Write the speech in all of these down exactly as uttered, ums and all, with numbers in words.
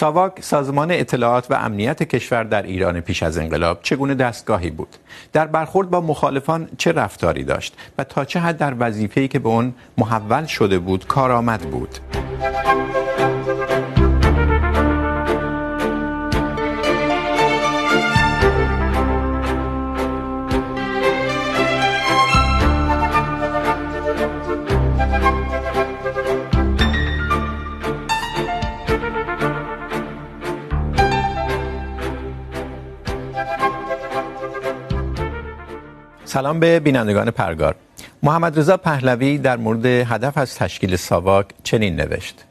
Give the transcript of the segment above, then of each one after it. ساواک سازمان اطلاعات و امنیت کشور در ایران پیش از انقلاب چگونه دستگاهی بود؟ در برخورد با مخالفان چه رفتاری داشت و تا چه حد در وظیفه‌ای که به اون محول شده بود کارآمد بود؟ سلام به بینندگان پرگار. محمد رضا پهلوی در مورد هدف از تشکیل ساواک چنین نوشت: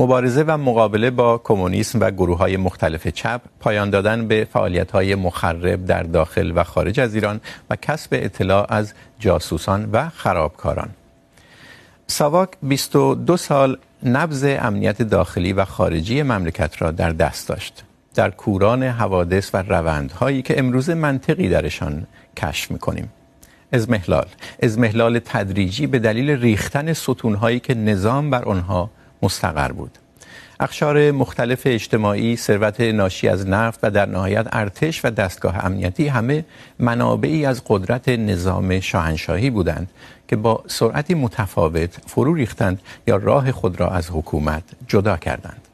مبارزه و مقابله با کمونیسم و گروه‌های مختلف چپ، پایان دادن به فعالیت‌های مخرب در داخل و خارج از ایران و کسب اطلاع از جاسوسان و خرابکاران. ساواک بیست و دو سال نبض امنیت داخلی و خارجی مملکت را در دست داشت، در کوران حوادث و روندهایی که امروز منطقی درشان کشف می‌کنیم. ازمهلال، ازمهلال تدریجی به دلیل ریختن ستون‌هایی که نظام بر آنها مستقر بود. اقشار مختلف اجتماعی، ثروت ناشی از نفت و در نهایت ارتش و دستگاه امنیتی همه منابعی از قدرت نظام شاهنشاهی بودند که با سرعتی متفاوت فرو ریختند یا راه خود را از حکومت جدا کردند.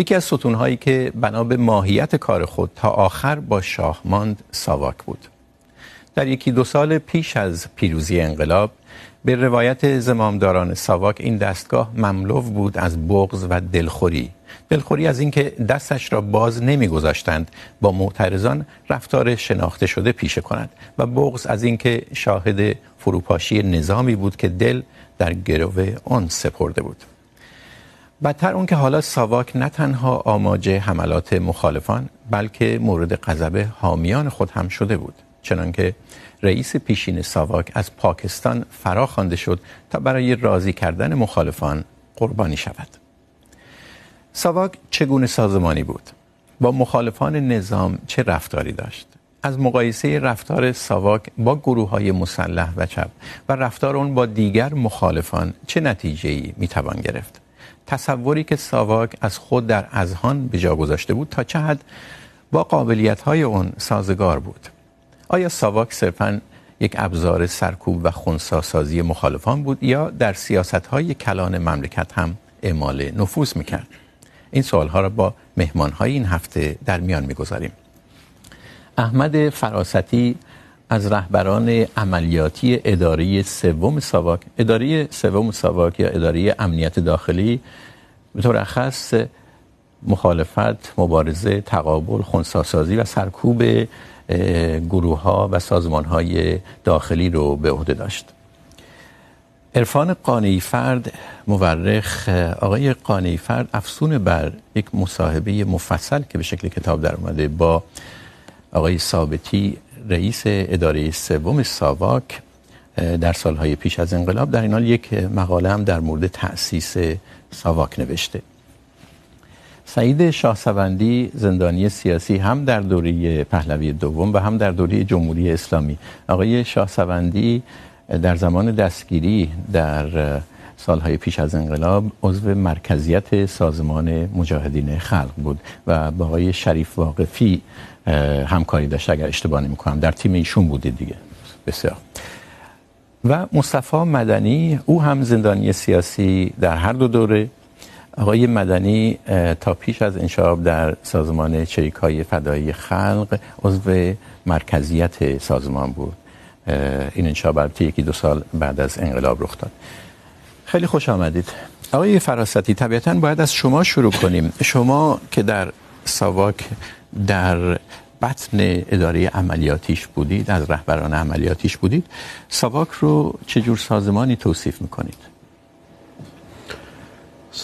یکی از ستون‌هایی که بنا به ماهیت کار خود تا آخر با شاه ماند، ساواک بود. در یکی دو سال پیش از پیروزی انقلاب، به روایت زمامداران ساواک، این دستگاه مملو بود از بغض و دلخوری. دلخوری از اینکه دستش را باز نمی‌گذاشتند با معترضان رفتار شناخته شده پیشه کنند و بغض از اینکه شاهد فروپاشی نظامی بود که دل در گرو آن سپرده بود. بدتر اون که حالا ساواک نه تنها آماج حملات مخالفان بلکه مورد غضب حامیان خود هم شده بود، چنانکه رئیس پیشین ساواک از پاکستان فرا خوانده شد تا برای راضی کردن مخالفان قربانی شود. ساواک چگونه سازمانی بود؟ با مخالفان نظام چه رفتاری داشت؟ از مقایسه رفتار ساواک با گروه‌های مسلح و چپ و رفتار اون با دیگر مخالفان چه نتیجه‌ای میتوان گرفت؟ تصوری که ساواک از خود در اذهان به جا گذاشته بود تا چه حد با قابلیت‌های اون سازگار بود؟ آیا ساواک صرفاً یک ابزار سرکوب و خنثی‌سازی مخالفان بود یا در سیاست‌های کلان مملکت هم اعمال نفوذ می‌کرد؟ این سوال‌ها را با مهمان‌های این هفته در میان می‌گذاریم. احمد فراستی از رهبران عملیاتی اداره سوم ساواک، اداره سوم ساواک یا اداره امنیت داخلی به طور خاص مخالفت، مبارزه، تقابل، خنثی‌سازی و سرکوب گروه‌ها و سازمان‌های داخلی رو به عهده داشت. عرفان قانعی فرد، مورخ، آقای قانعی فرد افسون بر یک مصاحبه مفصل که به شکل کتاب در اومده با آقای ثابتی، رئیس اداره سوم ساواک در سالهای پیش از انقلاب، در این حال یک مقاله هم در مورد تأسیس ساواک نوشته. سعید شاهصواندی، زندانی سیاسی، هم در دوره پهلوی دوم و هم در دوره جمهوری اسلامی، آقای شاهصواندی در زمان دستگیری در سالهای پیش از انقلاب عضو مرکزیت سازمان مجاهدین خلق بود و با آقای شریف واقفی همکاری داشت، اگر اشتباه نمی‌کنم در تیم ایشون بوده دیگه. بسیار. و مصطفی مدنی، او هم زندانی سیاسی در هر دو دوره، آقای مدنی تا پیش از انشعاب در سازمان چریک‌های فدایی خلق عضو مرکزیت سازمان بود. این انشعاب البته یکی دو سال بعد از انقلاب رخ داد. خیلی خوش آمدید. آقای فراستی، طبیعتاً باید از شما شروع کنیم. شما که در ساواک در بطن اداره عملیاتیش بودید، از رهبران عملیاتیش بودید، ساواک رو چه جور سازمانی توصیف می‌کنید؟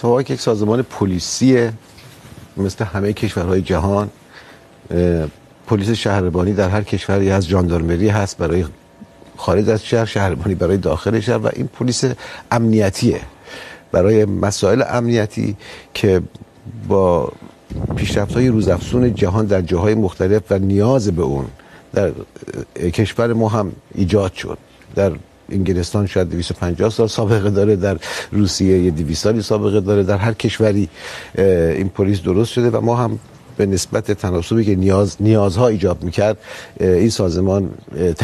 ساواک یک سازمان پلیسیه، مثل همه کشورهای جهان. پلیس شهربانی در هر کشوری از ژاندارمری هست برای خارج از شهر، شهربانی برای داخل شهر، و این پلیس امنیتیه برای مسائل امنیتی که با پیشرفت‌های روزافزون جهان در جاهای مختلف و نیاز به اون در کشور ما هم ایجاد شد. در انگلستان شاید دویست و پنجاه سال سابقه داره، در روسیه یه دویست سالی سابقه داره، در هر کشوری این پلیس درست شده و ما هم به نسبت تناسبی که نیاز نیازها ایجاب میکرد این سازمان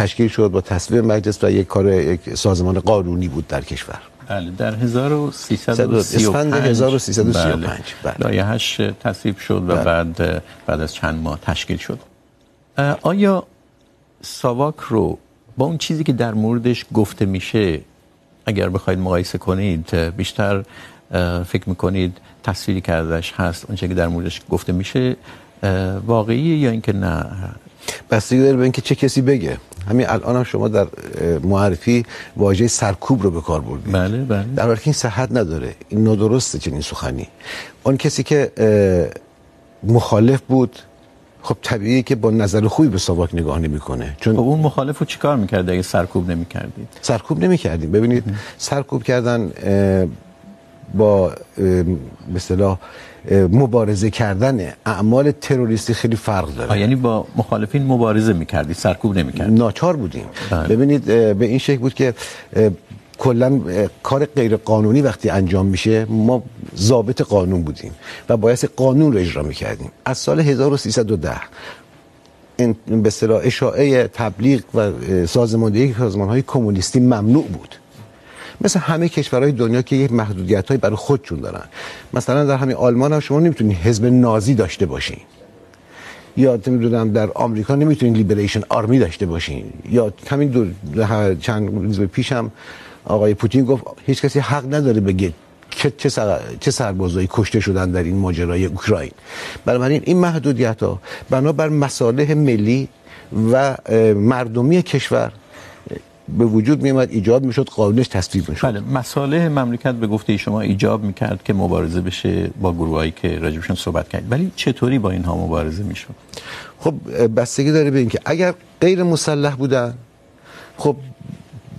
تشکیل شد با تصویب مجلس و یک کار یک سازمان قانونی بود در کشور. بله، در هزار و سیصد و سی و پنج لایحه‌اش تصویب شد و بله. بعد بعد از چند ماه تشکیل شد. آیا ساواک رو با اون چیزی که در موردش گفته میشه اگر بخواید مقایسه کنید، بیشتر فکر میکنید تصویری که ازش هست اون چیزی که در موردش گفته میشه واقعیه یا اینکه نه؟ بستگی داره به اینکه چه کسی بگه. همین الان هم شما در معرفی واژه سرکوب رو به کار بردید. بله بله. در حالی که این صحت نداره، این نادرسته چنین سخنی. اون کسی که مخالف بود خب طبیعیه که با نظر خوبی به ساواک نگاه نمیکنه، چون اون مخالفو چیکار میکرد اگه سرکوب نمیکردید؟ سرکوب نمیکردیم. ببینید ام. سرکوب کردن با به اصطلاح مبارزه کردن اعمال تروریستی خیلی فرق داره. یعنی با مخالفین مبارزه می‌کردید، سرکوب نمی‌کردید؟ ناچار بودیم. بله. ببینید به این شکل بود که کلا کار غیر قانونی وقتی انجام میشه ما ضابط قانون بودیم و باید قانون رو اجرا می‌کردیم. از سال هزار و سیصد و ده این به اصطلاح اشاعه تبلیغ و سازماندهی سازمان‌های کمونیستی ممنوع بود. مثلا همه کشورهای دنیا که یک محدودیت‌های برای خودشون دارن، مثلا در همین آلمان هم شما نمیتونید حزب نازی داشته باشین، یا نمیدونم در آمریکا نمیتونید لیبریشن آرمی داشته باشین، یا همین دو چند روز پیش هم آقای پوتین گفت هیچ کسی حق نداره بگه چه چه سر... چه سربازایی کشته شدن در این ماجرای اوکراین. بنابراین این محدودیت‌ها بنا بر مصالح ملی و مردمی کشور به وجود می اومد، ایجاد میشد، قانونش تصویب میشد. بله، مصالح مملکت به گفته شما ایجاب میکرد که مبارزه بشه با گروهایی که راجبشون صحبت کردید، ولی چطوری با اینها مبارزه میشد؟ خب بستگی داره به اینکه اگر غیر مسلح بودن خب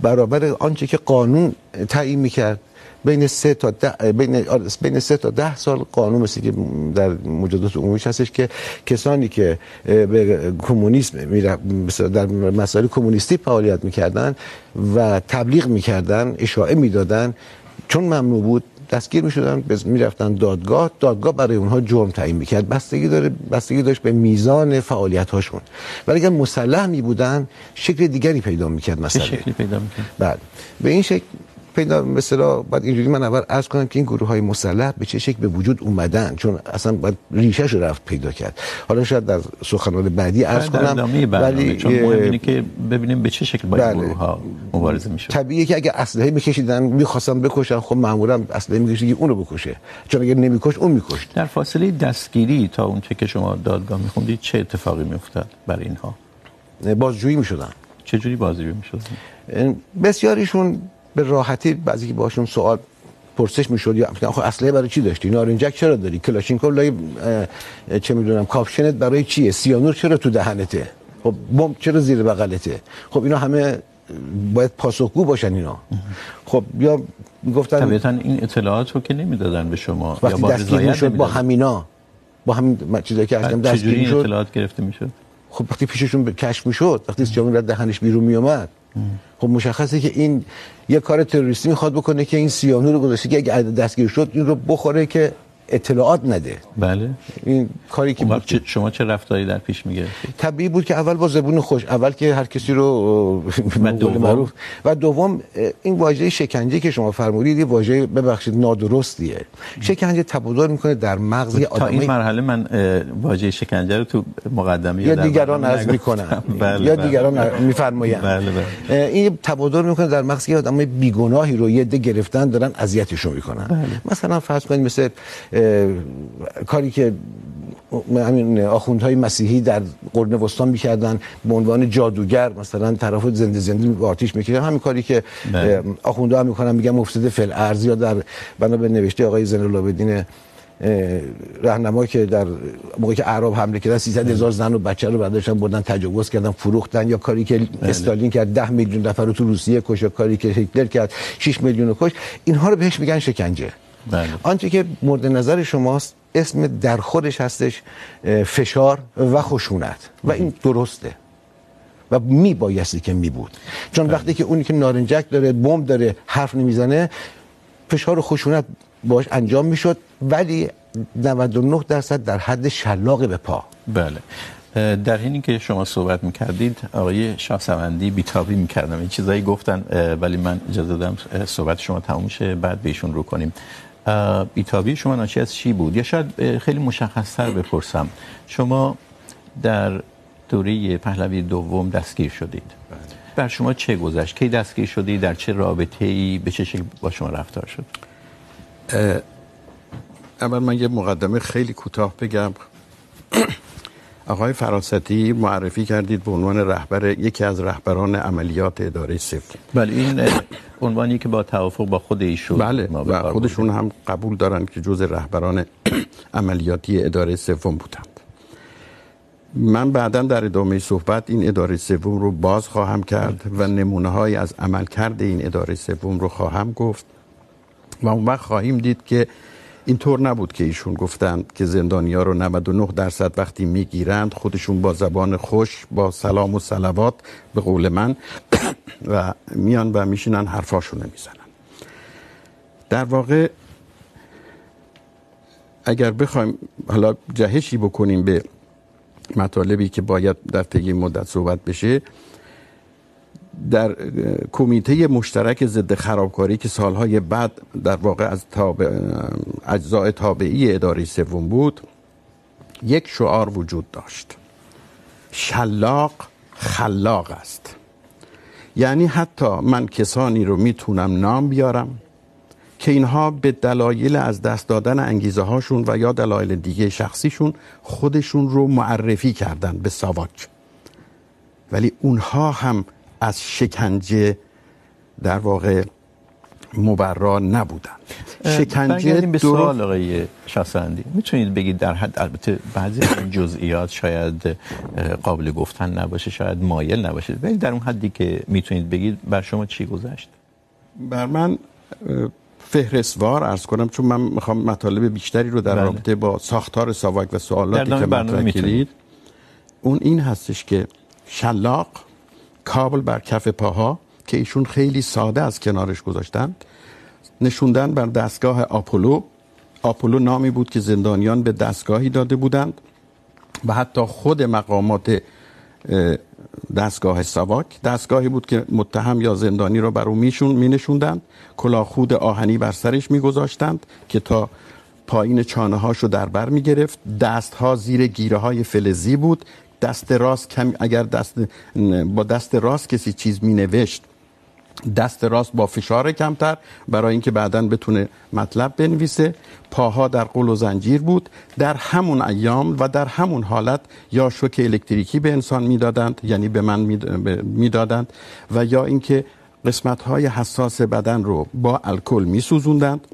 برابر آنچه که قانون تعیین میکرد بین سه تا ده بین بین سه تا ده سال قانون هستی که در مجادلات عمومی هستش که کسانی که به کمونیسم میره در مسائل کمونیستی فعالیت میکردن و تبلیغ میکردن، اشاعه میدادن، چون ممنوع بود دستگیر میشدن، میرفتن دادگاه، دادگاه برای اونها جرم تعیین میکرد. بستگی داره بستگی داشت به میزان فعالیت هاشون. ولی اگر مسلح می بودن شکل دیگری پیدا میکرد مسئله. شکلی پیدا میکرد. بله. به این شکل پیدا مثلا بعد اینجوری من اول عرض کنم که این گروه های مسلح به چه شکل به وجود اومدن، چون اصلا باید ریشه شو رفت پیدا کرد. حالا شاید در سخنان بعدی عرض کنم، ولی چون مهم اینه که ببینیم به چه شکل با این گروه ها مبارزه میشه. طبیعیه که اگه اسلحه میکشیدن میخواستن بکشن، خب معمولا اسلحه میکشید که اون رو بکشه، چون اگه نمیکش اون میکشت. در فاصله دستگیری تا اون که شما دادگاه میخوندید چه اتفاقی میافتاد برای اینها؟ بازجویی میشدن. چه جوری بازجویی میشدن؟ بسیاریشون به راحتی بعضی که باشون سوال پرسش میشد، یا آخه اسلحه برای چی داشتی؟ نارنجک چرا داری؟ کلاشینکوف لای چه میدونم کاپشنت برای چیه؟ سیانور چرا تو دهنته؟ خب بمب چرا زیر بغلته؟ خب اینا همه باید پاسخگو باشن اینا. خب یا میگفتن طبیعتا این اطلاعات رو که نمیدادن به شما، یا با رضایت با همینا با همین چیزایی که گفتم دستگیر شد، اطلاعات گرفته میشد. خب وقتی پیششون به کشف میشد، وقتی سیانور از دهنش بیرون میومد، خب مشخصه که این یه کار تروریستی میخواد بکنه که این سیانو رو گذاشته که اگه دستگیر شد این رو بخوره که اطلاعات نده. بله. این کاری که بود. چه شما چه رفتاری در پیش می‌گرفتید؟ طبیعی بود که اول با زبون خوش، اول که هر کسی رو به قول معروف، و دوم این واژه شکنجه که شما فرمودید یه واژه ببخشید نادرستیه. شکنجه تبادل میکنه در مغز آدمی. تا این مرحله من واژه شکنجه رو تو مقدمه یا دیگران عرض میکنن یا دیگران میفرمایند. بله بله. این تبادل میکنه در مغز آدمای بیگناهی رو یه عده گرفتن دارن اذیتشون میکنن. مثلا فرض کنید مثلا کاری که همین آخوندهای مسیحی در قرن وسطا می‌کردن به عنوان جادوگر، مثلا طرفو زنده زنده به آتش می‌کشن، همین کاری که آخوندها هم می‌کنن میگن مفسد فی الارض، یا در بنا به نوشته آقای زین‌العابدین راهنما که در موقعی که اعراب حمله کردن سیصد هزار زن و بچه رو برداشتن بردن تجاوز کردن فروختن، یا کاری که استالین کرد ده میلیون نفر رو تو روسیه کش، یا کاری که هیتلر کرد شش میلیون رو کش، اینها رو بهش میگن شکنجه. آنچه که مورد نظر شماست اسم در خودش هستش فشار و خشونت و این درسته. و می بایستی که می بود، چون وقتی که اونی که نارنجک داره، بمب داره، حرف نمیزنه، فشار و خشونت باش انجام میشد، ولی نود و نه درصد در حد شلاق به پا. بله. در حینی که شما صحبت میکردید آقای شاهصواندی بیتابی میکردم، این چیزایی گفتن ولی من اجازه دادم صحبت شما تموم شه بعد بهشون رو کنیم. بیتابی شما ناشی از چی بود؟ یا شاید خیلی مشخص‌تر بپرسم، شما در دوره پهلوی دوم دستگیر شدید. بله. بر شما چه گذشت؟ کی دستگیر شدید؟ در چه رابطه‌ای؟ به چه شکل با شما رفتار شد؟ اول من یه مقدمه خیلی کوتاه بگم. آقای فراستی معرفی کردید به عنوان رهبر، یکی از رهبران عملیات اداره سفر. بله، این عنوانی که با توافق با خود ایشون، بله، و خودشون هم قبول دارن که جزء رهبران عملیاتی اداره سوم بودند. من بعداً در ادامه صحبت این اداره سوم رو باز خواهم کرد و نمونه‌هایی از عملکرد این اداره سوم رو خواهم گفت و اون وقت خواهیم دید که اینطور نبود که ایشون گفتند که زندانی‌ها رو نود و نه درصد وقتی میگیرند خودشون با زبان خوش، با سلام و صلوات به قول من، و میان و میشینن حرفاشون رو میزنن. در واقع اگر بخوایم حالا جهشی بکنیم به مطالبی که باید در طی مدت صحبت بشه، در کمیته مشترک ضد خرابکاری که سالهای بعد در واقع از تابع اجزای تابعی اداره سوم بود، یک شعار وجود داشت: شلاق خلاق است. یعنی حتی من کسانی رو میتونم نام بیارم که اینها به دلایل از دست دادن انگیزه هاشون و یا دلایل دیگه شخصیشون خودشون رو معرفی کردن به ساواک، ولی اونها هم از شکنجه در واقع مبرا نبودند. شکنجه به سوال آقای شاهصواندی میتونید بگید در حد، البته بعضی از جزئیات شاید قابل گفتن نباشه، شاید مایل نباشید، ولی در اون حدی که میتونید بگید بر شما چی گذشت؟ بر من فهرستوار عرض کنم، چون من میخوام مطالب بیشتری رو در بله. رابطه با ساختار ساواک و سوالاتی که مطرح کردید، اون این هستش که شلاق، کابل بر کف پاها که ایشون خیلی ساده از کنارش گذاشتند، نشوندن بر دستگاه آپولو. آپولو نامی بود که زندانیان به دستگاهی داده بودند و حتی خود مقامات دستگاه ساواک، دستگاهی بود که متهم یا زندانی را بر او میشون مینشوندند، کلاهخود آهنی بر سرش میگذاشتند که تا پایین چانه هاشو در بر میگرفت، دست ها زیر گیره های فلزی بود، دست راست کم اگر دست با دست راست کسی چیز می نوشت، دست راست با فشار کمتر برای اینکه بعداً بتونه مطلب بنویسه. پاها در قل و زنجیر بود. در همون ایام و در همون حالت یا شوک الکتریکی به انسان میدادند، یعنی به من میدادند، و یا اینکه قسمت‌های حساس بدن رو با الکل میسوزوندند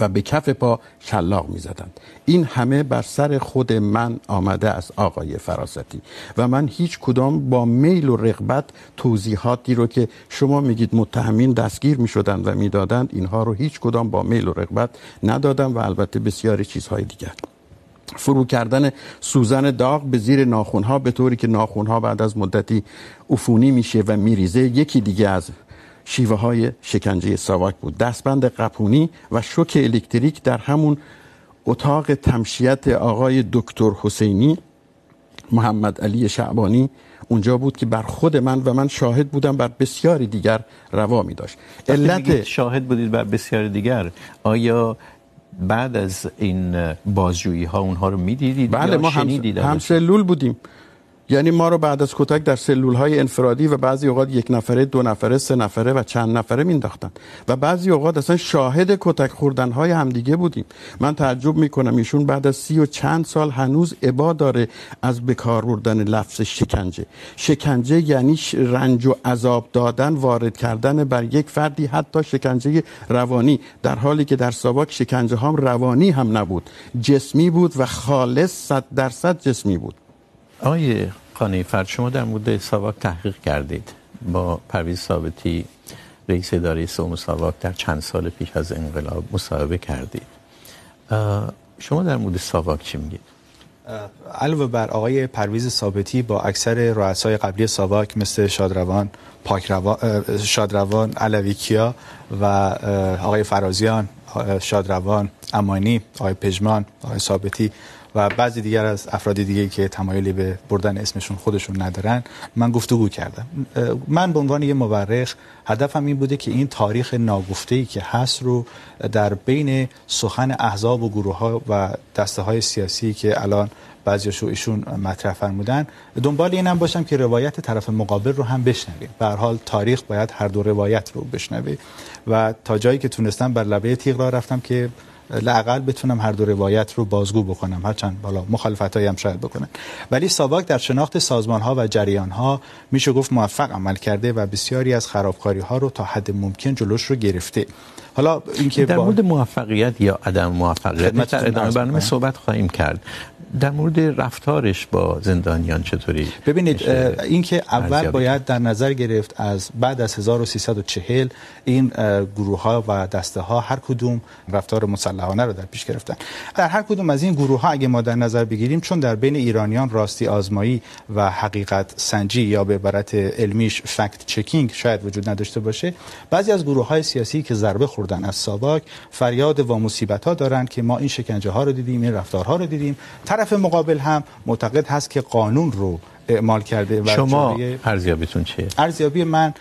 و به کف پا شلاق می‌زدند. این همه بر سر خود من آمده از آقای فراستی و من هیچ کدام با میل و رغبت توضیحاتی رو که شما میگید متهمین دستگیر می‌شدند و میدادند، اینها رو هیچ کدام با میل و رغبت ندادم و البته بسیاری چیزهای دیگر. فرو کردن سوزن داغ به زیر ناخن‌ها به طوری که ناخن‌ها بعد از مدتی عفونی میشه و میریزه، یکی دیگه از شیوه های شکنجه ساواک بود. دستبند قپونی و شوک الکتریک در همون اتاق تمشیت آقای دکتر حسینی، محمد علی شعبانی اونجا بود که بر خود من و من شاهد بودم بر بسیاری دیگر روا می داشت. علت شاهد بودید بر بسیاری دیگر، آیا بعد از این بازجویی ها اونها رو می دیدید؟ بله، ما هم سلول بودیم، یعنی ما رو بعد از کتک در سلول‌های انفرادی و بعضی اوقات یک نفره، دو نفره، سه نفره و چند نفره مینداختن و بعضی اوقات اصلا شاهد کتک خوردن‌های همدیگه بودیم. من تعجب می‌کنم ایشون بعد از سی و چند سال هنوز ابا داره از بکار بردن لفظ شکنجه. شکنجه یعنی رنج و عذاب دادن، وارد کردن بر یک فردی، حتی شکنجه روانی، در حالی که در ساواک شکنجه هم روانی هم نبود، جسمی بود و خالص صد درصد جسمی بود. آقای قانعی فرد، شما در مورد ساواک تحقیق کردید، با پرویز ثابتی رئیس اداره سوم ساواک در چند سال پیش از انقلاب مصاحبه کردید. شما در مورد ساواک چی میگید؟ علاوه بر آقای پرویز ثابتی با اکثر رؤسای قبلی ساواک مثل شادروان، پاکروان، شادروان، علویکیا و آقای فرازیان، شادروان، امانی، آقای پژمان، آقای ثابتی و بعضی دیگر از افراد دیگه که تمایلی به بردن اسمشون خودشون ندارن من گفتگو کردم. من به عنوان یه مورخ هدفم این بوده که این تاریخ ناگفته‌ای که هست رو در بین سخن احزاب و گروه‌ها و دسته‌های سیاسی که الان بعضی‌هاشو ایشون مطرح فرمودن دنبال اینم باشم که روایت طرف مقابل رو هم بشنویم. به هر حال تاریخ باید هر دو روایت رو بشنوه و تا جایی که تونستم بر لبه تیغ راه رفتم که لااقل بتونم هر دو روایت رو بازگو بکنم، هرچند بالا مخالفتایی هم شاید بکنن. ولی ساواک در شناخت سازمان‌ها و جریان‌ها میشه گفت موفق عمل کرده و بسیاری از خرابکاری‌ها رو تا حد ممکن جلوش رو گرفته. حالا اینکه در مورد با... موفقیت یا عدم موفقیت در ادامه برنامه صحبت خواهیم کرد. در مورد رفتارش با زندانیان چطوری؟ ببینید این که اول باید در نظر گرفت از بعد از هزار و سیصد و چهل این گروه ها و دسته ها هر کدوم رفتار مسلحانه رو در پیش گرفتن. در هر کدوم از این گروه ها اگه ما در نظر بگیریم، چون در بین ایرانیان راستی آزمایی و حقیقت سنجی یا به عبارت علمیش فکت چکینگ شاید وجود نداشته باشه، بعضی از گروه های سیاسی که ضربه خوردن از ساواک فریاد و مصیبت ها دارن که ما این شکنجه ها رو دیدیم، این رفتارها رو دیدیم. طرف مقابل هم معتقد هست که قانون رو اعمال کرده. و شما ارزیابیتون چیه؟ ارزیابی من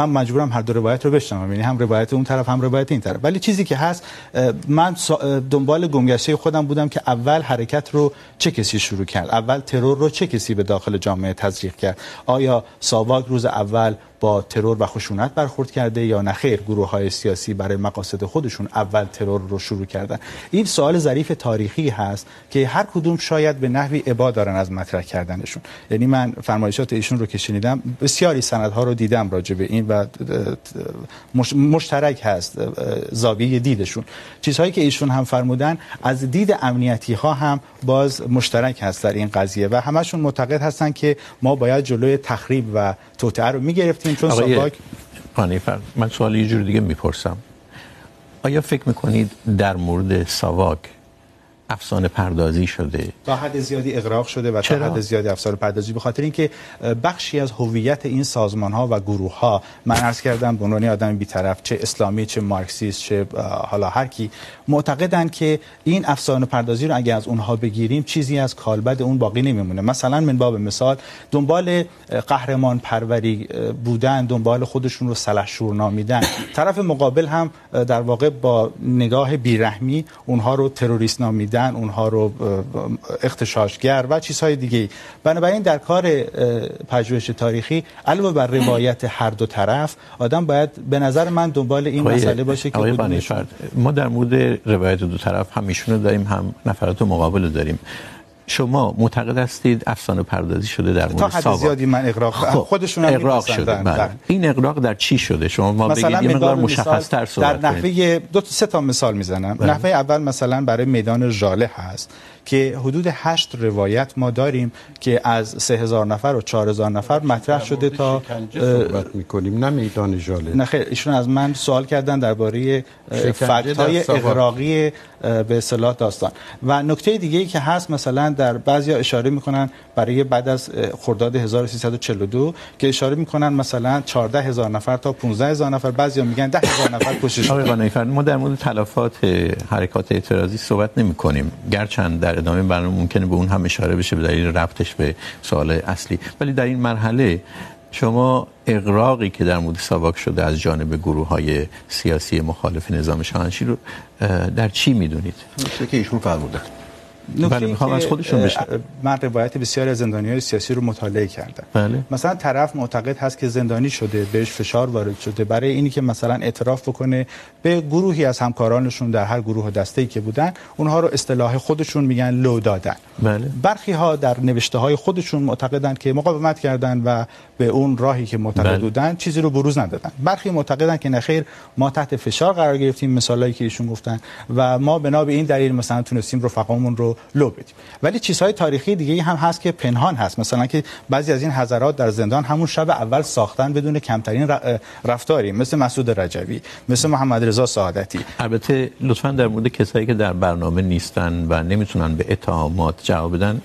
من مجبورم هر دو روایت رو بشنوم، یعنی هم روایت اون طرف هم روایت این طرف. ولی چیزی که هست، من دنبال گمگشته خودم بودم که اول حرکت رو چه کسی شروع کرد، اول ترور رو چه کسی به داخل جامعه تزریق کرد. آیا ساواک روز اول با ترور و خشونت برخورد کرده یا نه خیر گروه‌های سیاسی برای مقاصد خودشون اول ترور رو شروع کردن؟ این سوال ظریف تاریخی هست که هر کدوم شاید به نحوی ابا دارن از مطرح کردنشون. یعنی من فرمایشات ایشون رو که شنیدم، بسیاری سندها رو دیدم راجع به این و مشترک هست زاویه دیدشون. چیزهایی که ایشون هم فرمودن از دید امنیتی‌ها هم باز مشترک هست در این قضیه و همشون معتقد هستن که ما باید جلوی تخریب و توطئه رو می‌گرفتیم. آقای قانعی فرد، من سوال یه جور دیگه میپرسم. آیا فکر میکنید در مورد ساواک افسانه پردازی شده؟ تا حد زیادی اغراق شده و چرا؟ تا حد زیادی افسانه پردازی به خاطر اینکه بخشی از هویت این سازمان ها و گروه ها، من عرض کردم به عنوان آدم بی‌طرف، چه اسلامی چه مارکسیست چه حالا هر کی، معتقدن که این افسانه پردازی رو اگه از اونها بگیریم چیزی از کالبد اون باقی نمیمونه. مثلا من باب مثال دنبال قهرمان پروری بودن، دنبال خودشون رو سلحشور نامیدن. طرف مقابل هم در واقع با نگاه بیرحمی اونها رو تروریست نامیدن، اونها رو اغتشاشگر و چیزهای دیگه. بنابراین در کار پژوهش تاریخی علاوه بر روایت هر دو طرف، آدم باید به نظر من دنبال این مسئله باشه که بودنشون. ما در مورد روایت دو طرف هم ایشونو داریم هم نفرات مقابل رو داریم. شما معتقد هستید افسانه پردازی شده در مورد ساواک؟ تا حد زیادی من اغراق خودشون هم اغراق شده. من. این اغراق در چی شده؟ شما ما بگید یه مقدار مشخص‌تر صحبت کنید. در نحوه دو سه تا مثال میزنم. نحوه اول مثلا برای میدان ژاله هست که حدود هشت روایت ما داریم که از سه هزار نفر و چهار هزار نفر مطرح شده تا صحبت می‌کنیم، نه میدان ژاله. نه خیر، ایشون از من سوال کردن درباره فکت‌های اغراقی به اصطلاح داستان. و نکته دیگه‌ای که هست، مثلا در بعضیا اشاره میکنن برای بعد از خرداد هزار و سیصد و چهل و دو که اشاره میکنن مثلا چهارده هزار نفر تا پانزده هزار نفر، بعضیا میگن ده هزار نفر کشته شدن. آقای قانعی فرد، ما در مورد تلفات حرکات اعتراضی صحبت نمی‌کنیم، گرچند در ادامه برنامه ممکنه به اون هم اشاره بشه به دلیل ربطش به سوال اصلی. ولی در این مرحله شما اغراقی که در مورد ساواک شده از جانب گروه‌های سیاسی مخالف نظام شاهنشاهی رو در چی می‌دونید؟ چیزی که ایشون فرمودن. بله، میخوام از خودشون بشنوم. من روایت بسیاری از زندانیان سیاسی رو مطالعه کردم. بله. مثلا طرف معتقد هست که زندانی شده، بهش فشار وارد شده برای اینی که مثلا اعتراف بکنه به گروهی از همکارانشون در هر گروه و دسته‌ای که بودن، اونها رو اصطلاح خودشون میگن لو دادن. بله. برخی ها در نوشته های خودشون معتقدن که مقاومت کردن و به اون راهی که معتقد بودن چیزی رو بروز ندادن. برخی معتقدن که نخیر، ما تحت فشار قرار گرفتیم، مثالایی که ایشون گفتن، و ما بنا به این دلیل مثلا تونستیم رفقامون رو لو بدیم. ولی چیزهای تاریخی دیگه هم هست که پنهان هست، مثلا که بعضی از این حضرات در زندان همون شب اول ساختن بدون کمترین رفتاری، مثل مسعود رجوی، مثل محمد رضا سعادتی. البته لطفاً در مورد کسایی که در برنامه نیستن و نمیتونن به اتهامات جواب بدن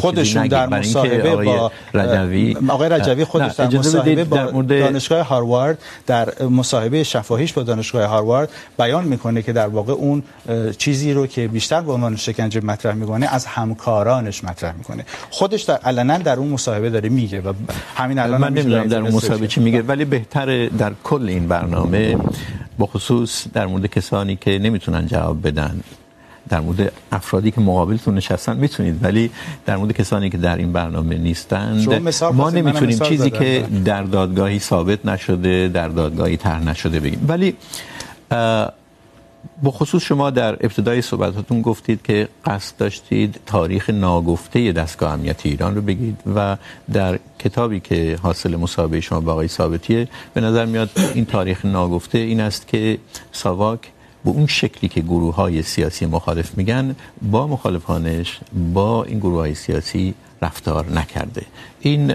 خودشون در مصاحبه با رجوی، آقای رجوی خودش در مصاحبه با دانشگاه هاروارد، در مصاحبه شفاهیش با دانشگاه هاروارد بیان میکنه که در واقع اون چیزی رو که بیشتر به عنوان شکنجه مطرح میکنه از همکارانش مطرح میکنه. خودش در علنا در اون مصاحبه داره میگه و همین الان من نمیدونم در اون مصاحبه چی میگه، ولی بهتره در کل این برنامه بخصوص در مورد کسانی که نمیتونن جواب بدن، در مورد افرادی که مقابلتون نشستن میتونید، ولی در مورد کسانی که در این برنامه نیستند ما نمیتونیم چیزی که در دادگاهی ثابت نشده، در دادگاهی طرح نشده بگیم. ولی بخصوص شما در ابتدای صحبتاتون گفتید که قصد داشتید تاریخ ناگفته دستگاه امنیتی ایران رو بگید و در کتابی که حاصل مصاحبه شما با آقای ثابتیه به نظر میاد این تاریخ ناگفته این است که ساواک به اون شکلی که گروه‌های سیاسی مخالف میگن با مخالفانش با این گروه‌های سیاسی رفتار نکرده. این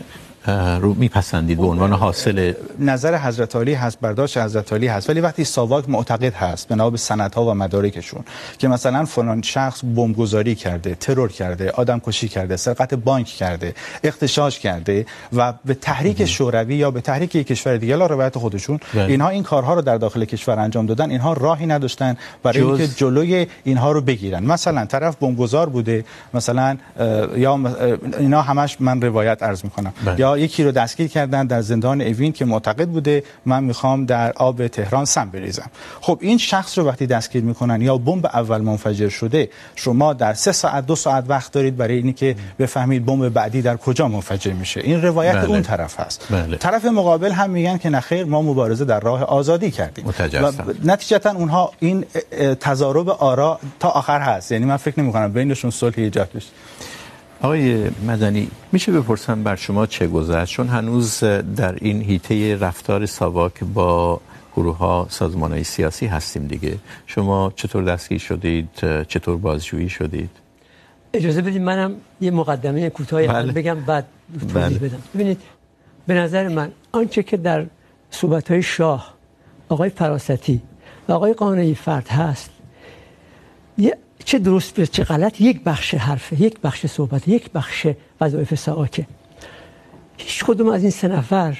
رو میپسندید به عنوان حاصل نظر حضرت علی هست، برداشت حضرت علی هست. ولی وقتی ساواک معتقد هست بنا به سندها و مدارکشون که مثلا فلان شخص بمبگذاری کرده، ترور کرده، آدمکشی کرده، سرقت بانک کرده، اغتشاش کرده و به تحریک شوروی یا به تحریک یک کشور دیگه علاوه بر خودشون ده. اینها این کارها رو در داخل کشور انجام دادن، اینها راهی نداشتن برای جز... اینکه جلوی اینها رو بگیرن. مثلا طرف بمبگذار بوده، مثلا یا اینا همش من روایت عرض میکنم ده. یا یکی رو دستگیر کردن در زندان اوین که معتقد بوده من میخوام در آب تهران سم بریزم. خب این شخص رو وقتی دستگیر میکنن یا بمب اول منفجر شده، شما در سه ساعت دو ساعت وقت دارید برای اینی که بفهمید بمب بعدی در کجا منفجر میشه. این روایت بله. اون طرف هست. بله. طرف مقابل هم میگن که نخیر ما مبارزه در راه آزادی کردیم و نتیجتا اونها این تضارب آرا تا آخر هست، یعنی من فکر نمی کنم بینشون صلح ایجاد بشه. آقای مدنی میشه بپرسم بر شما چه گذشت؟ چون هنوز در این حیطه رفتار ساواک با گروه ها سازمان‌های سیاسی هستیم دیگه. شما چطور دستگیر شدید؟ چطور بازجویی شدید؟ اجازه بدید منم یه مقدمه کوتاهی بله. بگم بعد توضیح بدم. ببینید به نظر من آنچه که در صحبت‌های شاه، آقای فراستی و آقای قانعی فرد هست یه چه درست چه غلط، یک بخش حرفه، یک بخش صحبت، یک بخش وظایف ساواکه. هیچ کدوم از این سه نفر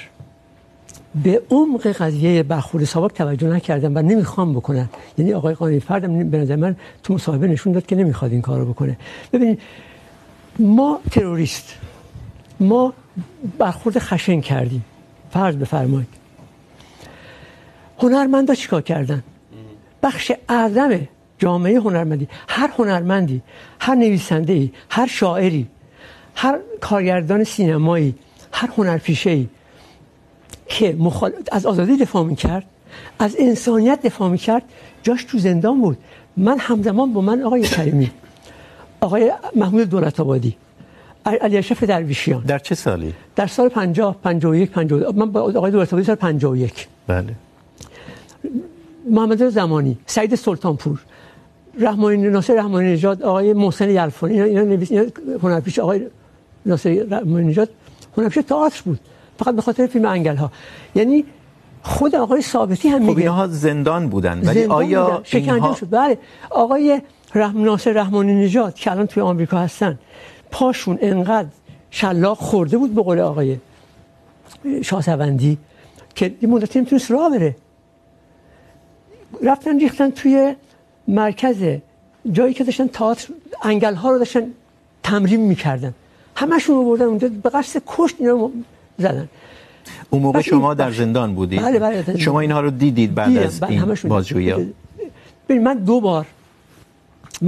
به عمق قضیه برخورد ساواک توجه نکردن و نمیخوام بکنن. یعنی آقای قانعی فرد به نظر من تو مصاحبه نشون داد که نمیخواد این کارو بکنه. ببینید ما تروریست، ما برخورد خشن کردیم، فرض بفرمایید. هنرمندا چیکار کردن؟ بخش اعظم جامعه هنرمندی، هر هنرمندی، هر نویسنده‌ای، هر شاعری، هر کارگردان سینمایی، هر هنرپیشه‌ای که مخال... از آزادی دفاع می‌کرد، از انسانیت دفاع می‌کرد، جاش تو زندان بود. من همزمان با من آقای کریمی، آقای محمود دولت‌آبادی، علی اشرف درویشیان. در چه سالی؟ در سال پنجاه، پنجاه و یک، پنجاه و دو. من با آقای دولت‌آبادی سال پنجاه و یک. بله. محمد رضا زمانی، سعید سلطانپور، رحمانی ناصر رحمانی نژاد، آقای محسن یلفانی، اینا اینا نویس اینا هنرپیشه. آقای ناصر رحمانی نژاد هنرپیشه تئاتر بود فقط به خاطر فیلم انگل‌ها. یعنی خود آقای ثابتی هم میگه خب اینها زندان بودن ولی زندان آیا بودن. شکنجه اینها... شد. بله آقای رحم ناصر رحمانی نژاد که الان توی آمریکا هستن پاشون انقدر شلاق خورده بود به قول آقای شاهصواندی که این مدتی نمیتونست راه بره، رفتن ریختن توی مرکز جایی که داشتن تئاتر انگل‌ها رو داشتن تمرین می‌کردن، همشون رو بردن اونجا به قصد کشت اینا رو زدن. اون موقع شما در زندان بودید؟ بله بله. شما اینها رو دیدید بعد دیدم. از این بازجویی‌ها؟ ببین من دو بار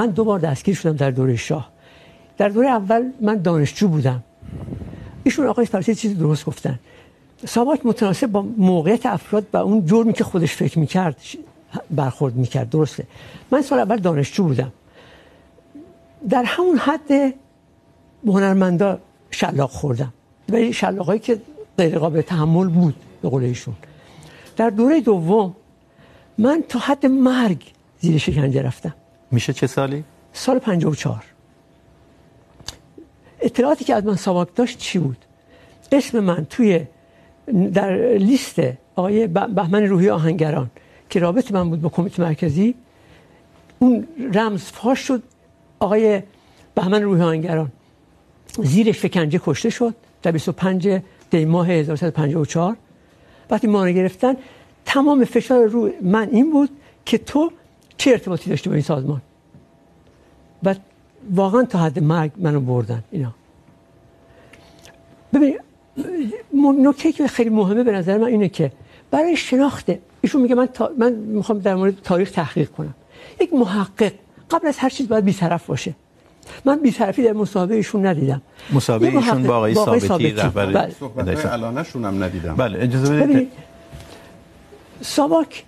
من دو بار دستگیر شدم در دوره شاه. در دوره اول من دانشجو بودم. ایشون آقای فراستی چیزی درست گفتن. ساواک متناسب با موقعیت افراد و اون جرمی که خودش فکر می‌کرد برخورد میکرد. درسته من سال اول دانشجو بودم، در همون حد هنرمندا شلاق خوردم ولی شلاق‌هایی که غیر قابل تحمل بود به قول ایشون. در دوره دوم من تا حد مرگ زیر شکنجه رفتم. میشه چه سالی؟ سال پنجاه و چهار. اطلاعاتی که از من ساواک داشت چی بود؟ اسم من توی در لیست آقای بهمن روحی آهنگران که رابطه من بود با کمیته مرکزی، اون رمز فاش شد. آقای بهمن روحی آهنگران زیر شکنجه کشته شد در بیست و پنجم دی ماه هزار و سیصد و پنجاه و چهار. وقتی ما رو گرفتن تمام فشار رو من این بود که تو چه ارتباطی داشتی با این سازمان، و واقعا تا حد مرگ منو بردن اینا. ببین نکته که خیلی مهمه به نظر من اینه که برای شناخت ایشون میگه من تا... من میخوام در مورد تاریخ تحقیق کنم. یک محقق قبل از هر چیز باید بی‌طرف باشه. من بی‌طرفی در مصاحبه ایشون ندیدم. مصاحبه ایشون با آقای ثابتی، رهبر صحبت علانشون هم ندیدم. بله اجازه بدید. ساواک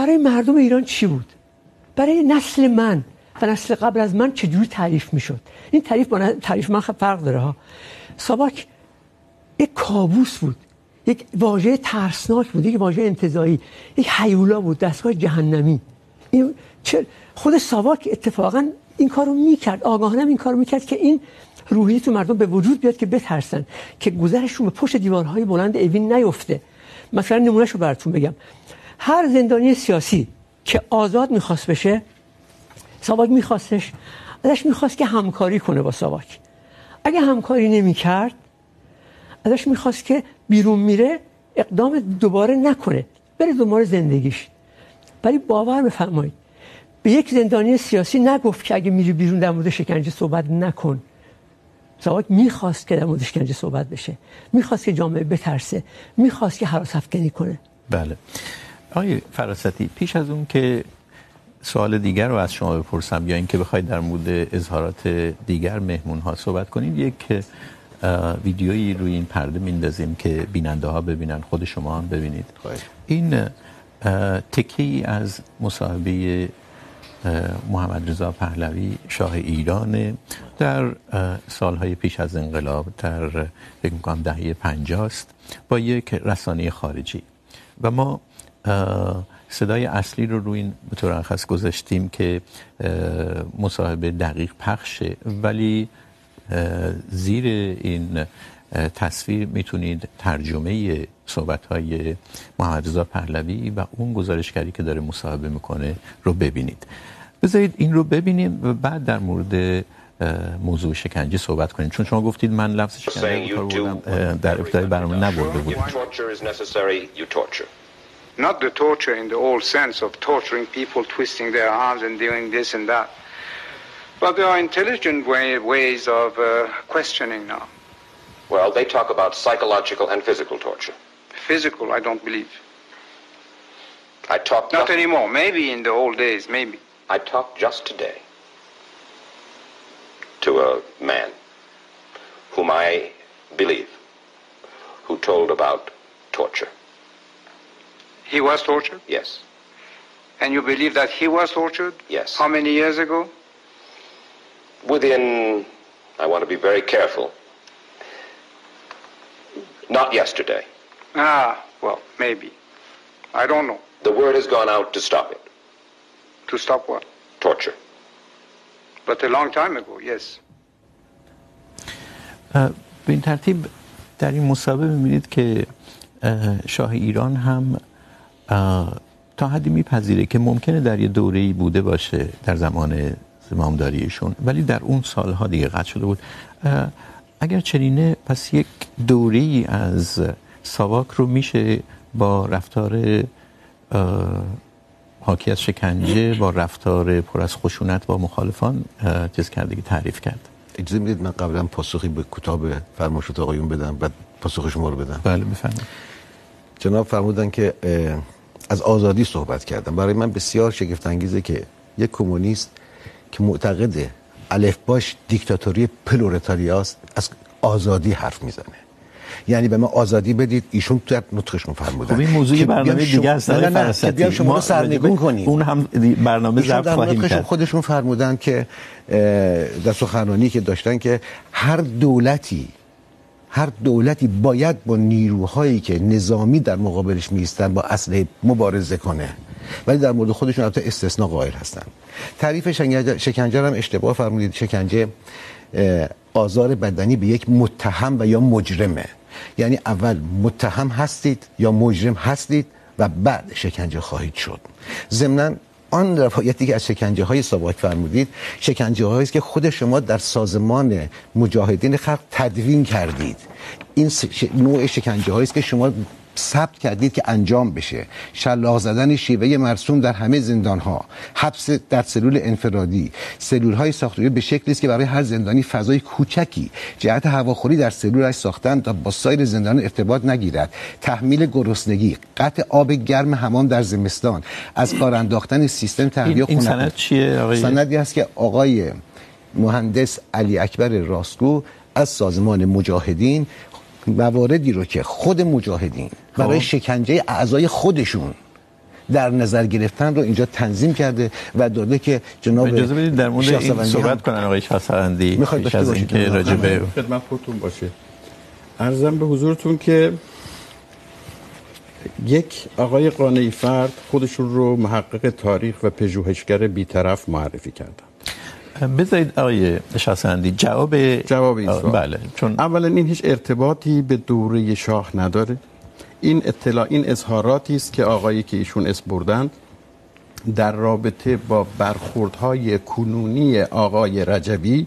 برای مردم ایران چی بود؟ برای نسل من و نسل قبل از من چجوری تعریف میشد؟ این تعریف با تعریف من فرق داره ها. ساواک یک کابوس بود، یک واژه ترسناک بود، یک واژه انتزاعی، یک هیولا بود، دستگاه جهنمی. این خود ساواک اتفاقا این کارو میکرد، آگاهانه این کارو میکرد که این روحیه تو مردم به وجود بیاد که بترسن، که گذرشون به پشت دیوارهای بلند اوین نیفته. مثلا نمونهشو براتون بگم. هر زندانی سیاسی که آزاد میخواست بشه، ساواک میخواستش، ازش میخواست که همکاری کنه با ساواک. اگه همکاری نمیکرد ازش میخواست که بیرون میره اقدام دوباره نکنه، بره دنبال زندگیش. ولی باور بفرمایید به یک زندانی سیاسی نگفت که اگه میری بیرون در مورد شکنجه صحبت نکن. ساواک میخواست که در مورد شکنجه صحبت بشه، میخواست که جامعه بترسه، میخواست که هراس افکنی کنه. بله آقای فراستی، پیش از اون که سوال دیگر رو از شما بپرسم یا اینکه بخواید در مورد اظهارات دیگر مهمون ها صحبت کنید، یک ویدیویی روی این پرده میندازیم که بیننده ها ببینن، خود شما هم ببینید. این تکی از مصاحبه محمد رضا پهلوی شاه ایران در سالهای پیش از انقلاب، در فکر می‌کنم دهه پنجاه است، با یک رسانه خارجی، و ما صدای اصلی رو روی این به طور خاص گذاشتیم که مصاحبه دقیق پخش شه، ولی زیر این تصویر میتونید ترجمه صحبت‌های محمد رضا پهلوی و اون گزارشگری که داره مصاحبه میکنه رو ببینید. بذارید این رو ببینیم و بعد در مورد موضوع شکنجه صحبت کنیم، چون شما گفتید من لفظ شکنجه رو در ابتدای برنامه نبرده بودم. Not the torture in the old sense of torturing people, twisting their arms and doing this and that. But there are intelligent way, ways of uh, questioning now. Well, they talk about psychological and physical torture. Physical, I don't believe. I talked... Not just, anymore. Maybe in the old days, maybe. I talked just today to a man whom I believe who told about torture. He was tortured? Yes. And you believe that he was tortured? Yes. How many years ago? Within, I want to be very careful, not yesterday. Ah, well, maybe. I don't know. The word has gone out to stop it. To stop what? Torture. But a long time ago, yes. به این ترتیب در این مصاحبه می‌بینید که شاه ایران هم تا حدی میپذیره که ممکنه در یه دوره‌ای بوده باشه در زمان زمامداریشون، ولی در اون سالها دیگه قطع شده بود. اگر چنینه پس یک دوره‌ای از ساواک رو میشه با رفتار حاکی از شکنجه، با رفتار پر از خشونت با مخالفان چیز کرده که تعریف کرد. اجازه میدید من قبلا پاسخی به کتاب فرمایشات آقایون بدم بعد پاسخ شما رو بدم؟ بله بفرمایید. جناب فرمودن که از آزادی صحبت کردن. برای من بسیار شگفت انگیزه که یک کمونیست که معتقده الفباش دیکتاتوری پلورتاریاست از آزادی حرف میزنه. یعنی به ما آزادی بدید، ایشون تو نطقشون فرمودن. خب این موضوع برنامه دیگه است. نه نه که بیا شما سرنگون کنید. اون هم برنامه ضبط خواهیم کرد. خودشون فرمودن که در سخنرانی که داشتن که هر دولتی هر دولتی باید با نیروهایی که نظامی در مقابلش می‌ایستن با اسلحه مبارزه کنه. ولی در مورد خودشون البته استثناء قائل هستند. تعریف شکنجه هم اشتباه فرمودید. شکنجه آزار بدنی به یک متهم و یا مجرمه، یعنی اول متهم هستید یا مجرم هستید و بعد شکنجه خواهید شد. ضمناً آن روایتی که از شکنجه های ساواک فرمودید، شکنجه هایی است که خود شما در سازمان مجاهدین خلق تدوین کردید. این ش... نوع شکنجه هایی است که شما ثبت کردید که انجام بشه. شلاق زدن شیوه مرسوم در همه زندان‌ها، حبس در سلول انفرادی، سلول‌های ساختاری به شکلی است که برای هر زندانی فضای کوچکی جهت هواخوری در سلولش ساختن تا با سایر زندان ارتباط نگیرد، تحمیل گرسنگی، قطع آب گرم حمام در زمستان، از کار انداختن سیستم تهویه خنک. این سند چیه آقای؟ سندی است که آقای مهندس علی اکبر راستگو از سازمان مجاهدین مواردی رو که خود مجاهدین برای شکنجه اعضای خودشون در نظر گرفتن رو اینجا تنظیم کرده و داده که جناب اجازه بدید در مورد این صحبت کنن آقای شاهصواندی. میخواید از اینکه راجع به خدمتتون باشه، عرضم به حضورتون که یک آقای قانعی فرد خودشون رو محقق تاریخ و پژوهشگر بی‌طرف معرفی کردن. بذارید آقای شاهصواندی جواب جواب این سوال. بله، چون اولا این هیچ ارتباطی به دوره شاه نداره. این اطلاع این اظهاراتی است که آقایی که ایشون اس بردن در رابطه با برخوردهای کنونی آقای رجوی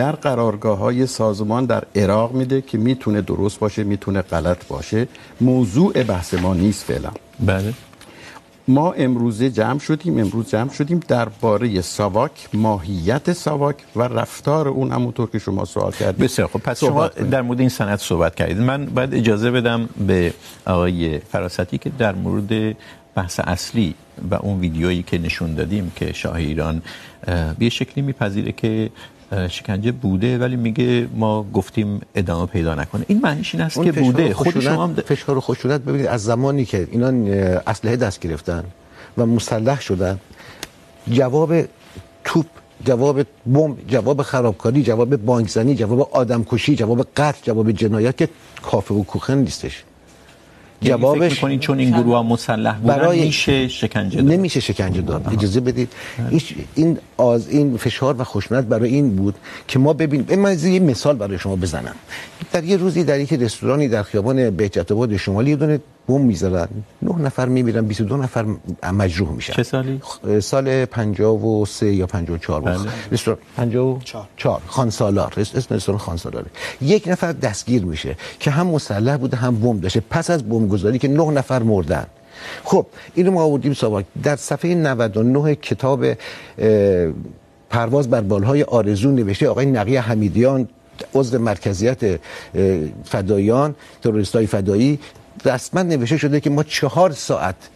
در قرارگاه‌های سازمان در عراق میده که میتونه درست باشه، میتونه غلط باشه، موضوع بحث ما نیست فعلا. بله، ما امروزه جمع شدیم امروز جمع شدیم درباره ساواک، ماهیت ساواک و رفتار اون، همونطور که شما سوال کردید. بسیار خب، پس شما در مورد این سند صحبت کردید. من باید اجازه بدم به آقای فراستی که در مورد بحث اصلی و اون ویدیویی که نشون دادیم که شاه ایران به شکلی میپذیره که شکنجه بوده، ولی میگه ما گفتیم ادامه پیدا نکنه. این معنیش این است که بوده. خود شما هم فشار و خشونت ببینید، از زمانی که اینا اسلحه دست گرفتن و مسلح شدن، جواب توپ، جواب بمب، جواب خرابکاری، جواب بانکزنی، جواب آدمکشی، جواب قتل، جواب جنایت که کافه و کوخن نیستش. جوابش فکر می‌کنید چون این گروه ها مسلح بودن میشه شکنجه داد؟ نمیشه شکنجه داد. اجازه بدید این از این فشار و خشونت برای این بود که ما ببینیم. من یه مثال برای شما بزنم. در یه روزی در یک رستورانی در خیابان بهجت‌آباد شمالی یه دونه بم می‌ذارن، نه نفر می‌میرن، بیست و دو نفر مجروح میشن. چه سالی؟ سال پنجاه و سه یا پنجاه و چهار بود. رستوران پنجاه و چهار خان سالار، اسم رستوران خان سالار. یک نفر دستگیر میشه که هم مسلح بوده هم بمب داشته، پس از بمب گذاری که نه نفر مردن. خب اینو ما آوردیم ساواک. در صفحه نود و نه کتاب پرواز بر بالهای آرزو نوشته آقای نقی حمیدیان، عضو مرکزیت فدایان، تروریست‌های فدایی، رسما نوشته شده که ما چهار ساعت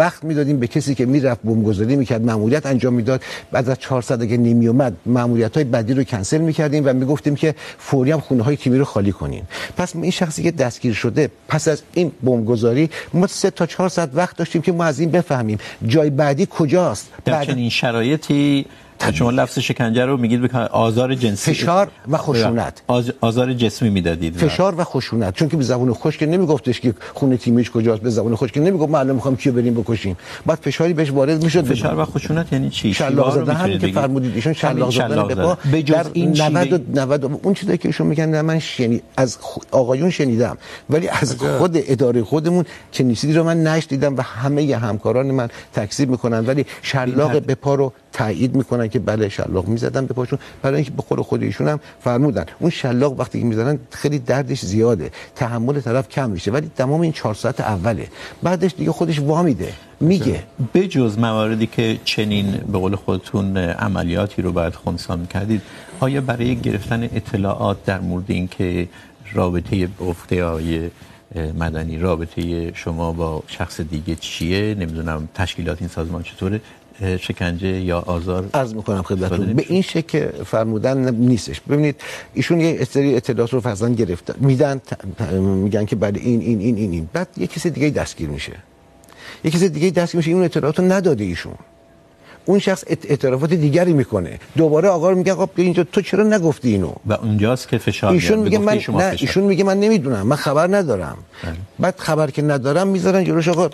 وقت میدادیم به کسی که میرفت بمبگذاری میکرد، ماموریت انجام میداد. بعد از چهار ساعت اگه نمی اومد، ماموریت‌های بعدی رو کنسل میکردیم و میگفتیم که فوری هم خونه‌های کیمی رو خالی کنین. پس این شخصی که دستگیر شده پس از این بمبگذاری، ما سه تا چهار ساعت وقت داشتیم که ما از این بفهمیم جای بعدی کجاست. در چنین شرایطی شما لفظ شکنجه رو میگید به آزار جنسی، فشار و خشونت، آز... آزار جسمی میدادید، فشار و خشونت. چون که به زبون خوش که نمیگفتش که خون تیمیش کجاست، به زبون خوش که نمیگفت ما الان میخوام کیو بریم بکشیم، بعد فشاری بهش وارد میشد. فشار و خشونت یعنی چی؟ شلاق زدن هم که فرمودید ایشون، شلاق زدن به پا در این نود نود اون چیزایی که ایشون میگن من شنی از آقایون شنیدم، ولی از خود اداره خودمون چنین چیزی رو من نشدیدم و همه همکاران من تکذیب میکنن، ولی شلاق به پا رو تایید میکنن که بله شلاق میزدن به پاشون. برای اینکه به قول خود ایشون هم فرمودن اون شلاق وقتی که میزنن خیلی دردش زیاده، تحمل طرف کم میشه، ولی تمام این چهار ساعت اوله، بعدش دیگه خودش وا میده میگه. به جز مواردی که چنین به قول خودتون عملیاتی رو باید خنثی میکردید، آیا برای گرفتن اطلاعات در مورد اینکه رابطه گفته آیه مدنی، رابطه شما با شخص دیگه چیه، نمیدونم تشکیلات این سازمان چطوره، شکنجه یا آزار عرض می‌کنم خدمتتون به این شکل فرمودن نیستش. ببینید ایشون یه سری اطلاعات رو فرضاً گرفتن میدن، میگن که بعد این این این این بعد یه کسی دیگه دستگیر میشه، یه کسی دیگه دستگیر میشه، این اطلاعاتو نداده ایشون. اون شخص اعترافات دیگری میکنه. دوباره آقا میگه آقا اینجا تو چرا نگفتی اینو؟ و اونجاست که فشار ایشون میگه من نه فشار. ایشون میگه من نمیدونم، من خبر ندارم. اه. بعد خبر که ندارم میذارن جلوش، آقا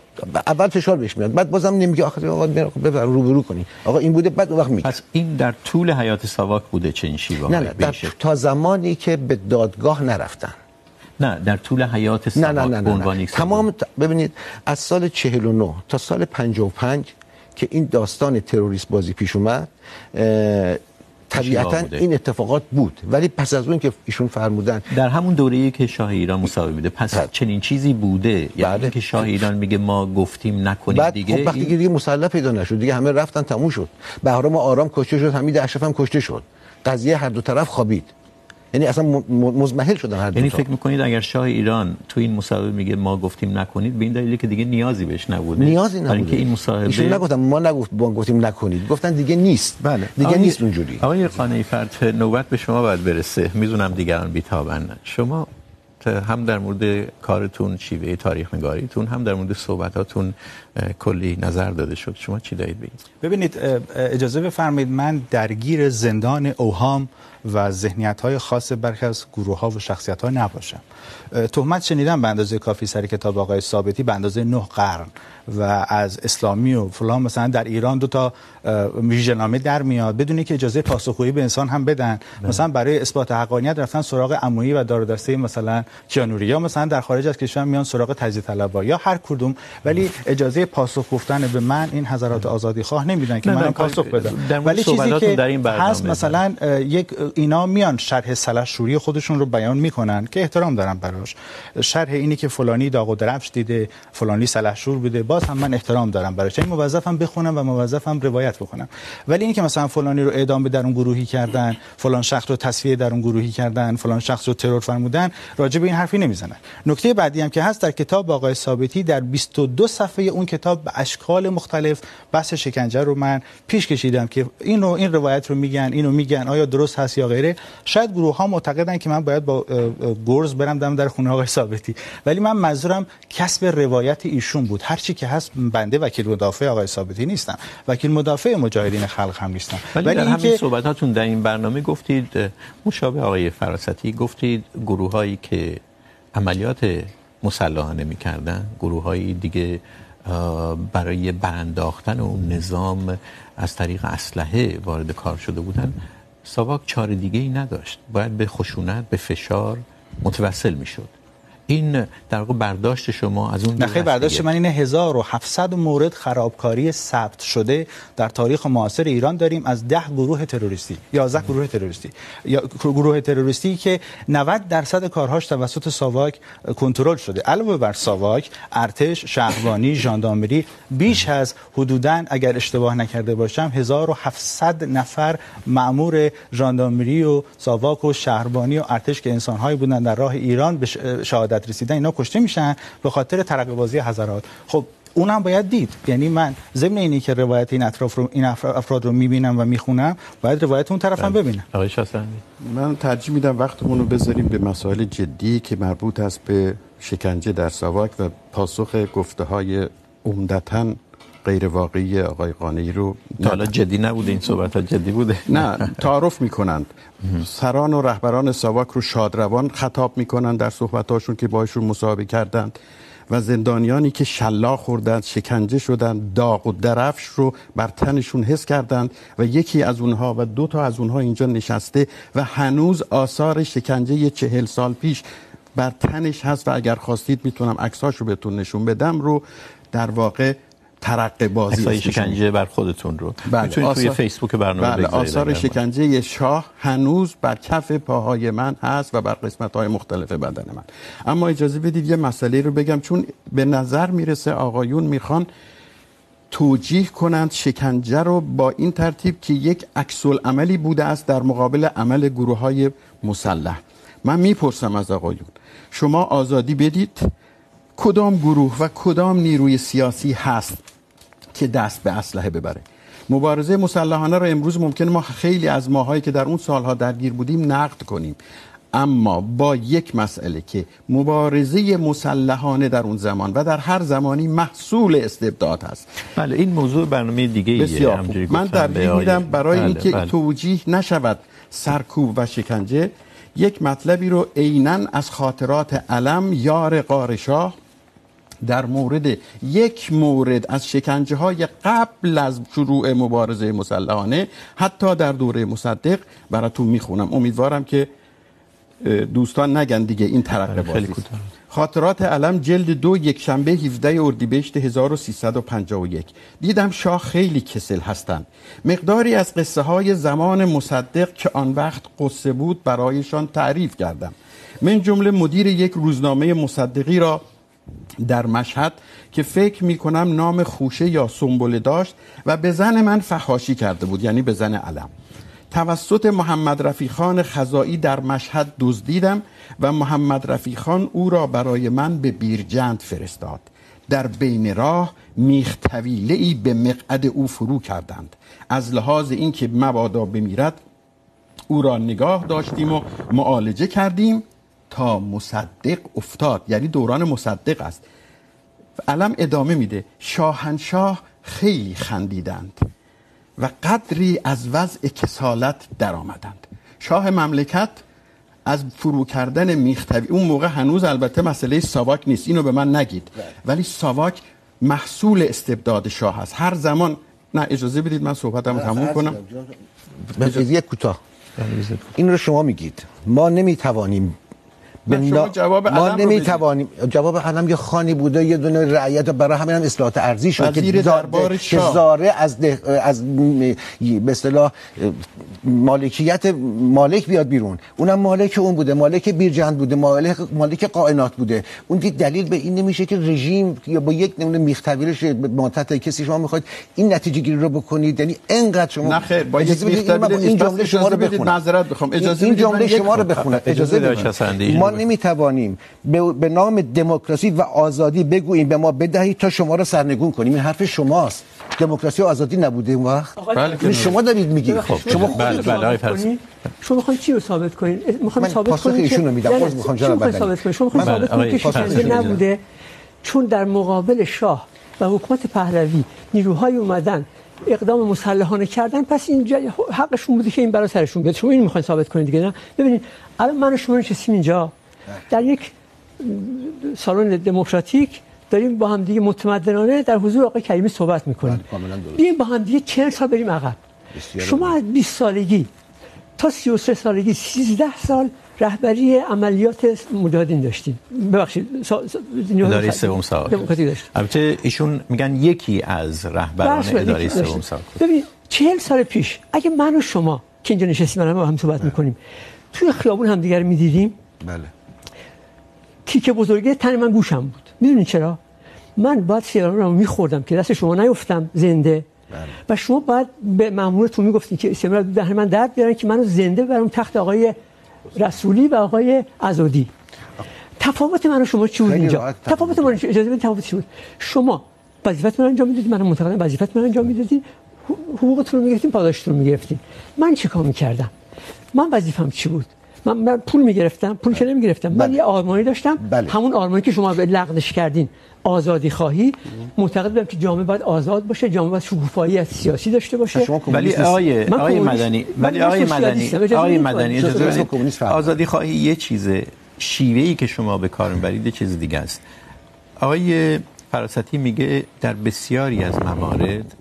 اول فشار بهش میاد، بعد بازم نمیگه، آخر آقا ببر روبرو کنی آقا این بوده، بعد اون وقت میگه. پس این در طول حیات ساواک بوده چنین شیوه‌ای؟ نه نه، در تا زمانی که به دادگاه نرفتن. نه در طول حیات ساواک به عنوان یک تمام. ببینید از سال چهل و نه تا سال پنجاه و پنج که این داستان تروریست بازی پیش اومد، طبیعتا این اتفاقات بود، ولی پس از اون که ایشون فرمودن در همون دوره‌ای که شاه ایران مصاحبه میده، پس بله. چنین چیزی بوده، یعنی که شاه ایران میگه ما گفتیم نکنید بعد دیگه. خب وقتی دیگه, دیگه مسلح پیدا نشد، دیگه همه رفتن، تموم شد. بهرام آرام کشته شد، حمید اشرف هم کشته شد، قضیه هر دو طرف خوابید، یعنی اصلا مزمحل شدن هر دو. یعنی فکر می‌کنید اگر شاه ایران تو این مصاحبه میگه ما گفتیم نکنید، به این دلیلی که دیگه نیازی بهش نبوده، نیازی نبوده، اینکه این مصاحبه ایشون نگفتن ما نگفت ما گفتیم نکنید، گفتن دیگه نیست. بله دیگه آمی... نیست اونجوری. آقای قانعی فرد نوبت به شما باید برسه، میدونم دیگران بی‌تابن. شما هم در مورد کارتون، شیوه تاریخ نگاریتون، هم در مورد صحبتاتون کلی نظر داده شد، شما چی دارید بگید؟ ببینید اجازه بفرمایید من درگیر زندان اوهام و ذهنیت‌های خاص برخی از گروه‌ها و شخصیت‌ها نباشم. تهمت شنیدم به اندازه کافی سر کتاب آقای ثابتی به اندازه نه قرن و از اسلامی و فلان مثلا در ایران دو تا ویژه‌نامه در میاد بدون اینکه اجازه پاسخگویی به انسان هم بدن. نه. مثلا برای اثبات حقانیت رفتن سراغ عمویی و دار و دسته مثلا کیانوریا، مثلا در خارج از کشور میان سراغ تجزیه طلبها یا هر کدوم، ولی اجازه پاسخ گفتن به من این حضرات آزادی خواه نمیدن که من پاسخ بدم. ولی چیزی که در این برنامه مثلا یک اینا میان شرح سلحشوری خودشون رو بیان میکنن که احترام دارم براش، شرح اینی که فلانی داغ و درفش دیده، فلانی سلحشور بوده، باز هم من احترام دارم براش، این موظفم بخونم و موظفم روایت بکنم. ولی اینی که مثلا فلانی رو اعدام به درون گروهی کردن، فلان شخص رو تصفیه درون گروهی کردن، فلان شخص رو ترور فرمودن، راجع به این حرفی نمیزنن. نکته بعدی هم که هست در کتاب آقای ثابتی در بیست و دو صفحه اون کتاب به اشکال مختلف بحث شکنجه رو من پیش کشیدم که اینو این روایت رو میگن، اینو میگن، آیا درست هست یا غیره. شاید گروه ها معتقدن که من باید با گرز برم دم در خونه آقای ثابتی، ولی من منظورم کسب روایت ایشون بود. هر چی که هست، بنده وکیل مدافع آقای ثابتی نیستم، وکیل مدافع مجاهدین خلق هم نیستم. ولی, ولی همین که... صحبتاتون در این برنامه گفتید مشابه آقای فراستی، گفتید گروه هایی که عملیات مسلحانه می‌کردن، گروه های دیگه برای برانداختن اون نظام از طریق اسلحه وارد کار شده بودن، ساواک چاره دیگه ای نداشت، باید به خشونت، به فشار متوسل میشد. این در واقع برداشت شما از اون؟ نه، برداشت من اینه هزار و هفتصد مورد خرابکاری ثبت شده در تاریخ معاصر ایران داریم از ده گروه تروریستی، یازده گروه تروریستی، یا گروه تروریستی که نود درصد کارهاش توسط ساواک کنترل شده. علاوه بر ساواک، ارتش، شهروانی، ژاندارمری بیش از حدوداً اگر اشتباه نکرده باشم هزار و هفتصد نفر مأمور ژاندارمری و ساواک و شهروانی و ارتش که انسان‌هایی بودن در راه ایران به شهادت رسیدن، اینا کشته میشن به خاطر ترقبازی حضرات. خب اونم باید دید، یعنی من ضمن اینی که روایت این اطراف رو، این افراد رو میبینم و میخونم، باید روایت اون طرف هم ببینم. آقای شاهصواندی، من ترجیح میدم وقتمون رو بذاریم به مسائل جدی که مربوط است به شکنجه در ساواک و پاسخ گفته های عمدتاً غیر واقعی آقای قانعی رو. تا حالا جدی نبوده، این صحبت‌ها جدی بوده؟ نه، تعارف می‌کنند. سران و رهبران ساواک رو شادروان خطاب می‌کنند در صحبت‌هاشون که باشون مصاحبه کردند و زندانیانی که شلاق خوردند، شکنجه شدند، داغ و درفش رو بر تنشون حس کردند و یکی از اونها و دو تا از اونها اینجا نشسته و هنوز آثار شکنجه چهل سال پیش بر تنش هست و اگر خواستید میتونم عکساشو بهتون نشون بدم، رو در واقع ترقه بازی آثار شکنجه بر خودتون رو میتونید آثار... توی فیسبوک برنامه بگذارید. بله، آثار شکنجه شاه هنوز بر کف پاهای من هست و بر قسمت‌های مختلف بدن من. اما اجازه بدید یه مسئله رو بگم، چون به نظر میرسه آقایون میخوان توجیه کنند شکنجه رو با این ترتیب که یک عکس العملی بوده است در مقابل عمل گروه‌های مسلح. من میپرسم از آقایون، شما آزادی بدید، کدام گروه و کدام نیروی سیاسی هست که دست به اسلحه ببره؟ مبارزه مسلحانه را امروز ممکن ما خیلی از ماهایی که در اون سالها درگیر بودیم نقد کنیم، اما با یک مسئله که مبارزه مسلحانه در اون زمان و در هر زمانی محصول استبداد است. بله این موضوع برنامه دیگه بسیار ایه. من ترجیح میدم برای بله، اینکه بله. توجیه نشود سرکوب و شکنجه، یک مطلبی رو عیناً از خاطرات علم یار قاره‌شاه در مورد یک مورد از شکنجه های قبل از شروع مبارزه مسلحانه حتی در دوره مصدق براتون میخونم، امیدوارم که دوستان نگن دیگه این ترقه بازی. خاطرات علم جلد دو، یک شنبه هفدهم اردیبهشت هزار و سیصد و پنجاه و یک. دیدم شاه خیلی کسل هستند. مقداری از قصه های زمان مصدق که آن وقت قصه بود برایشان تعریف کردم، من جمله مدیر یک روزنامه مصدقی را در مشهد که فکر میکنم نام خوشه یا سنبله داشت و به زن من فحاشی کرده بود، یعنی به زن علم، توسط محمد رفیخان خزائی در مشهد دزدیدم و محمد رفیخان او را برای من به بیرجند فرستاد. در بین راه میختویله‌ای به مقعد او فرو کردند، از لحاظ اینکه مبادا بمیرد او را نگاه داشتیم و معالجه کردیم تا مصدق افتاد، یعنی دوران مصدق است. علم ادامه میده، شاهنشاه خیلی خندیدند و قدری از وضع کسالت در آمدند. شاه مملکت از فرو کردن میختوی، اون موقع هنوز البته مسئله ساواک نیست، اینو به من نگید، ولی ساواک محصول استبداد شاه است. هر زمان، نه اجازه بدید من صحبتمو تموم کنم. اجازه کوتاه. این رو شما میگید ما نمیتوانیم بنا... جواب ما نمیتوانیم جواب علم یه خانی بوده، یه دونه رعیت برای همین هم اصلاحات ارضی شد که دربار شاه از ده... از به اصطلاح مالکیت مالک بیاد بیرون، اونم مالک اون بوده، مالک بیرجند بوده، مالک مالک قائنات بوده. اون دید دلیل به این نمیشه که رژیم یا با یک نمونه میختویلش ماتت کسی شما میخواید این نتیجه گیری رو بکنید، یعنی اینقدر شما نه خیر با یک میختویل این جمله شما رو بخونم، معذرت میخوام اجازه بدید این جمله شما رو بخونم، اجازه بدید. نمیتوانیم به نام دموکراسی و آزادی بگوییم به ما بدهید تا شما را سرنگون کنیم. این حرف شماست. دموکراسی و آزادی نبوده اون وقت. بله شما دارید میگید. خب شما بله بله فرض. شما میخواین چی رو ثابت کنین؟ میخوام ثابت کنم ایشون رو میدم. باز میخوام جواب بدم. شما میخواین ثابت کنین که شکنجه نبوده، چون در مقابل شاه و حکومت پهلوی نیروهای اومدن اقدام مسلحانه کردن، پس اینجا حقشون بوده که این برا سرشون بیاد. شما اینو میخواین ثابت کنین دیگه نه؟ ببینید الان من و شما نشستیم اینجا در یک سالن دموکراتیک، داریم با هم دیگه متمدنانه در حضور آقای کریمی صحبت می‌کنیم. بیایم با هم دیگه چهل سال بریم عقب. شما از بیست سالگی تا سی و سه سالگی سیزده سال رهبری عملیات مجاهدین داشتیم. ببخشید سا... اداره سوم ساواک. البته ایشون میگن یکی از رهبران اداره سوم ساواک. ببین چهل سال پیش اگه من و شما که اینجا نشستیم الان با هم صحبت می‌کنیم، توی خیابون همدیگه رو می‌دیدیم؟ بله. کیک بزرگه تن من گوشم بود. میدونین چرا؟ من باید سیگارم رو میخوردم که دست شما نیفتم زنده. بله. و شما باید به مامورتون میگفتین که سیگار دهن من درد بیارن که منو زنده برام تخت آقای رسولی و آقای آزادی. تفاوت من و شما چی بود اینجا؟ تفاوت من اجازه بدید تفاوت چی بود؟ شما وظیفه‌تون رو انجام میدادید، من منتقدم وظیفه‌تون رو انجام میدادید، حقوقتون رو میگرفتین، پاداشتون رو میگرفتین. من چیکار میکردم؟ من وظیفه‌م چی بود؟ من من پول میگرفتم، پول که نمیگرفتم، من یه آرمانی داشتم، بله. همون آرمانی که شما لغزش کردین، آزادی خواهی. معتقد بودم که جامعه باید آزاد باشه، جامعه باید شکوفایی سیاسی داشته باشه. ولی آیه آیه مدنی ولی آیه مدنی آیه مدنی اجازه بدید، آزادی خواهی یه چیزه، شیوهی که شما به کار میبرید یه چیز دیگه است. آقای فراستی میگه در بسیاری از موارد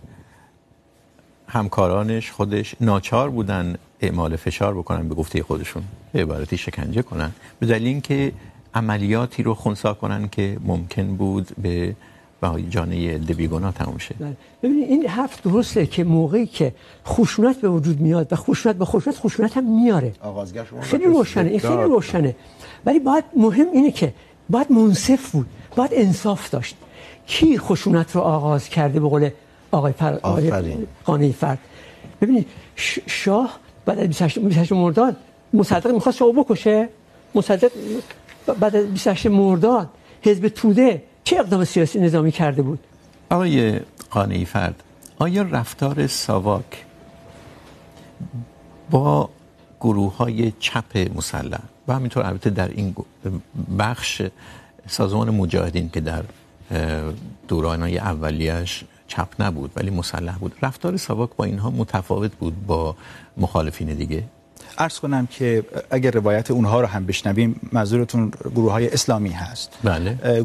همکارانش خودش ناچار بودن اعمال فشار بکنن، به گفته خودشون به عبارتی شکنجه کنن، به دلیل اینکه عملیاتی رو خنثی کنن که ممکن بود به بهای جانی دبیگونا تموم شه. ببینید این حرف درسته که موقعی که خشونت به وجود میاد و خشونت به خشونت خشونت هم میاره، آغازگر شما خیلی روشنه، این خیلی روشنه، ولی باید مهم اینه که باید منصف بود، باید انصاف داشت. کی خشونت رو آغاز کرده به قول آقای فرد آقای قانعی فرد؟ ببینید ش... شاه بعد از بیست و هشت مرداد مصدق می‌خواست شاه بکشه، مصدق بعد از بیست و هشت مرداد حزب توده چه اقدام سیاسی نظامی کرده بود؟ آقای قانعی فرد، آیا رفتار ساواک با گروه‌های چپ مسلح و همینطور البته در این بخش سازمان مجاهدین که در دوران‌های اولیه‌اش چپ نبود ولی مسلح بود، رفتار ساواک با اینها متفاوت بود با مخالفین دیگه. عرض کنم که اگر روایت اونها رو هم بشنویم، منظورتون گروه‌های اسلامی هست؟ بله.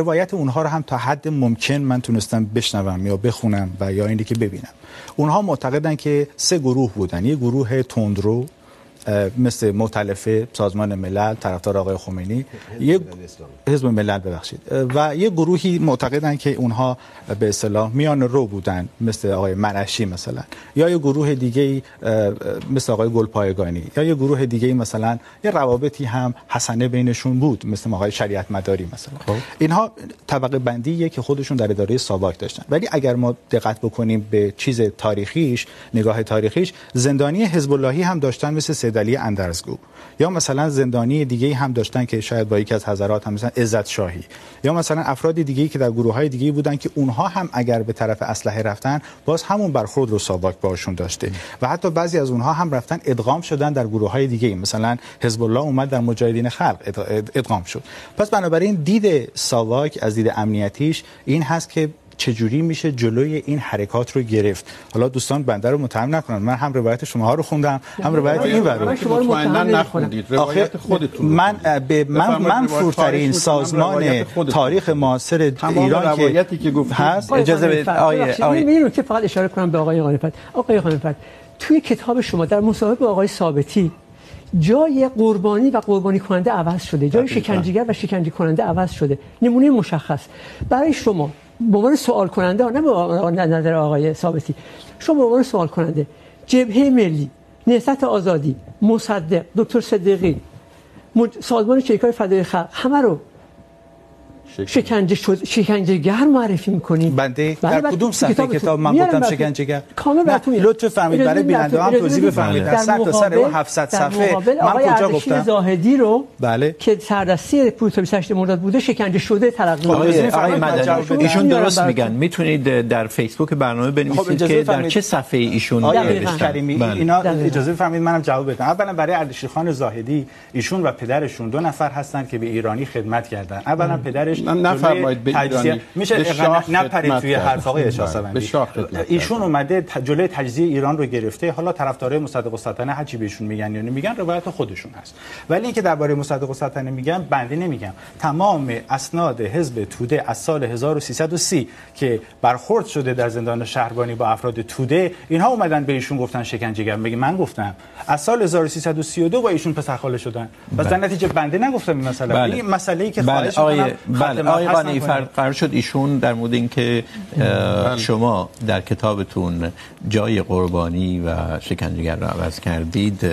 روایت اونها رو هم تا حد ممکن من تونستم بشنوم یا بخونم و یا اینی که ببینم. اونها معتقدن که سه گروه بودن. یک گروه تندرو مثل مؤتلف سازمان ملل، طرفدار آقای خمینی، یک حزب ملل ببخشید، و یک گروهی معتقدن که اونها به اصطلاح میان رو بودن مثل آقای مرعشی مثلا، یا یک گروه دیگه‌ای مثل آقای گلپایگانی، یا یک گروه دیگه‌ای مثلا یه روابطی هم حسنه بینشون بود مثل آقای شریعتمداری مثلا. خب. اینها طبقه بندیه که خودشون در اداره ساواک داشتن. ولی اگر ما دقت بکنیم به چیز تاریخیش، نگاه تاریخیش، زندانی حزب اللهی هم داشتن مثل دلی اندرزگو، یا مثلا زندانی دیگه‌ای هم داشتن که شاید با یکی از حضرات هم مثلا عزت شاهی، یا مثلا افراد دیگه‌ای که در گروه‌های دیگه‌ای بودن که اونها هم اگر به طرف اسلحه رفتن باز همون برخورد رو ساواک باشون داشته، و حتی بعضی از اونها هم رفتن ادغام شدن در گروه‌های دیگه‌ای، مثلا حزب الله اومد در مجاهدین خلق ادغام شد. پس بنابراین دید ساواک از دید امنیتیش این هست که چجوری میشه جلوی این حرکات رو گرفت. حالا دوستان بنده رو متهم نکنن، من هم روایت شماها رو خوندم، هم روایت این رو شما متهم نخوندید، روایت خودتون. من به من منفورترین سازمان تاریخ معاصر ایران که هست، اجازه بدید آیه آیه من اینو که فقط اشاره کنم به آقای قانعی. آقای قانعی توی کتاب شما در مصاحبه با آقای ثابتی جای قربانی و قربانی کننده عوض شده، جای شکنجهگر و شکنجه کننده عوض شده. نمونه مشخص برای شما به عنوان سوال کننده، نه به نظر آقای ثابتی، شما به عنوان سوال کننده، جبهه ملی، نهضت آزادی، مصدق، دکتر صدیقی، سازمان شریکای فدای خلق، همه رو شکنجه شد شکنجهگر معرفی می‌کنید. بنده در کدوم صفحه کتاب من گفتم شکنجهگر؟ کامل براتون لطف بفرمایید، برای بیننده هم توضیح بفرمایید. در سر تا سر اون هفتصد صفحه من کجا گفتم زاهدی رو؟ بله، که سردستی پروتکل مرداد بوده شکنجه شده تلقی می‌کنه. آقای مدنی ایشون درست میگن، میتونید در فیسبوک برنامه بنویسید که در چه صفحه ایشون کریمی اینا. اجازه بفرمایید منم جواب بدم. اولا برای اردشیرخان زاهدی، ایشون و پدرشون دو نفر هستن که به ایرانی خدمت کردن. اولا پدرش نفرمایید به ایرانی میشه نپرید توی حرف آقای شاهصواندی. ایشون اومده جلوی تجزیه ایران رو گرفته. حالا طرفدارای مصدق السلطنه هرچی بهشون میگن یا نمیگن روایت خودشون هست، ولی اینکه درباره مصدق السلطنه میگن بنده نمیگم. تمام اسناد حزب توده از سال هزار و سیصد و سی که برخورد شده در زندان شهربانی با افراد توده، اینها اومدن به ایشون گفتن شکنجهگر. میگه من گفتم از سال هزار و سیصد و سی و دو با ایشون پسرخاله شدن، پس در نتیجه بنده نگفتم این مسئله. این مسئله‌ای که خواهش می‌کنم بله آقای قانعی فرد قرار شد ایشون در مورد اینکه شما در کتابتون جای قربانی و شکنجهگر را عوض کردید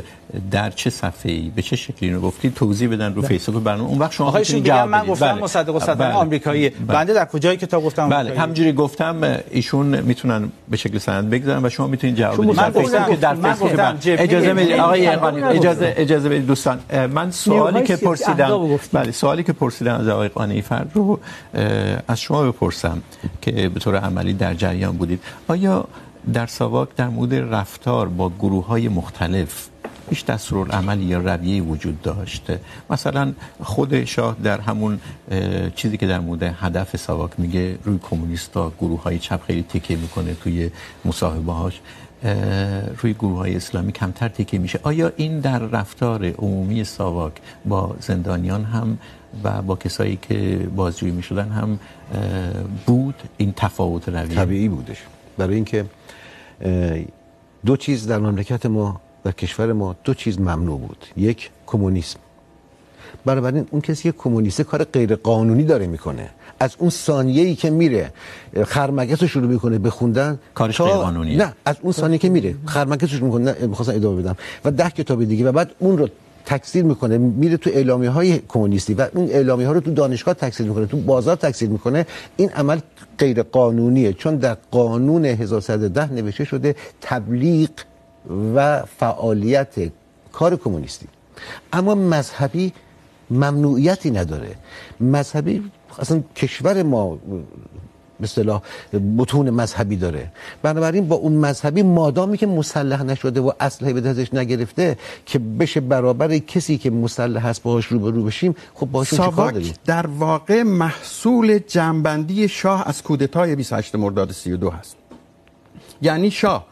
در چه صفحه‌ای به چه شکلی رو گفتید توضیح بدن رو فیسبوک برنامه. اون وقت شما آقایشون جواب من گفتم مصدق السلطنه آمریکایی، بنده در کجای کتاب گفتم؟ بله همونجوری گفتم. ایشون میتونن به شکل سند بگذارن و شما میتونید جواب بدید. من گفتم که در فیسبوک. اجازه بدید آقای قانعی، اجازه اجازه بدید دوستان، من سوالی که پرسیدم بله سوالی که پرسیدم از آقای قانعی فرد رو از شما بپرسم که به طور عملی در جریان بودید. آیا در ساواک در مورد رفتار با گروه‌های مختلف هیچ دستورالعملی یا رویه‌ای وجود داشت؟ مثلا خود شاه در همون چیزی که در مورد هدف ساواک میگه روی کمونیستا، گروه‌های چپ خیلی تکیه میکنه توی مصاحبه‌هاش، روی گروه‌های اسلامی کمتر تکیه میشه. آیا این در رفتار عمومی ساواک با زندانیان هم و با کسایی که بازجویی میشدن هم بود؟ این تفاوت رویه طبیعی بودش، برای اینکه دو چیز در مملکت ما، در کشور ما دو چیز ممنوع بود. یک کمونیسم. بنابراین اون کسی که کمونیسته کار غیر قانونی داره میکنه، از اون ثانیه‌ای که میره خرمگسو شروع میکنه بخوندن کارش غیر قانونیه. نه، از اون ثانیه‌ای که میره خرمگسو شروع میکنه می‌خواستم ادامه بدم و ده کتاب دیگه و بعد اون رو تکثیر میکنه، میره تو اعلامیه‌های کمونیستی و اون اعلامیه‌ها رو تو دانشگاه تکثیر میکنه، تو بازار تکثیر میکنه. این عمل غیر قانونیه، چون در قانون هزار و صد و ده نوشته شده تبلیغ و فعالیت کار کمونیستی. اما مذهبی ممنوعیتی نداره. مذهبی اصلا کشور ما به اصطلاح بتون مذهبی داره. بنابراین با اون مذهبی مادامی که مسلح نشده و اسلحه به دستش نگرفته که بشه برابر کسی که مسلح هست باهاش روبرو بشیم، خب باهاشون چیکار داریم؟ در واقع محصول جنببندی شاه از کودتای بیست و هشتم مرداد سی و دو هست. یعنی شاه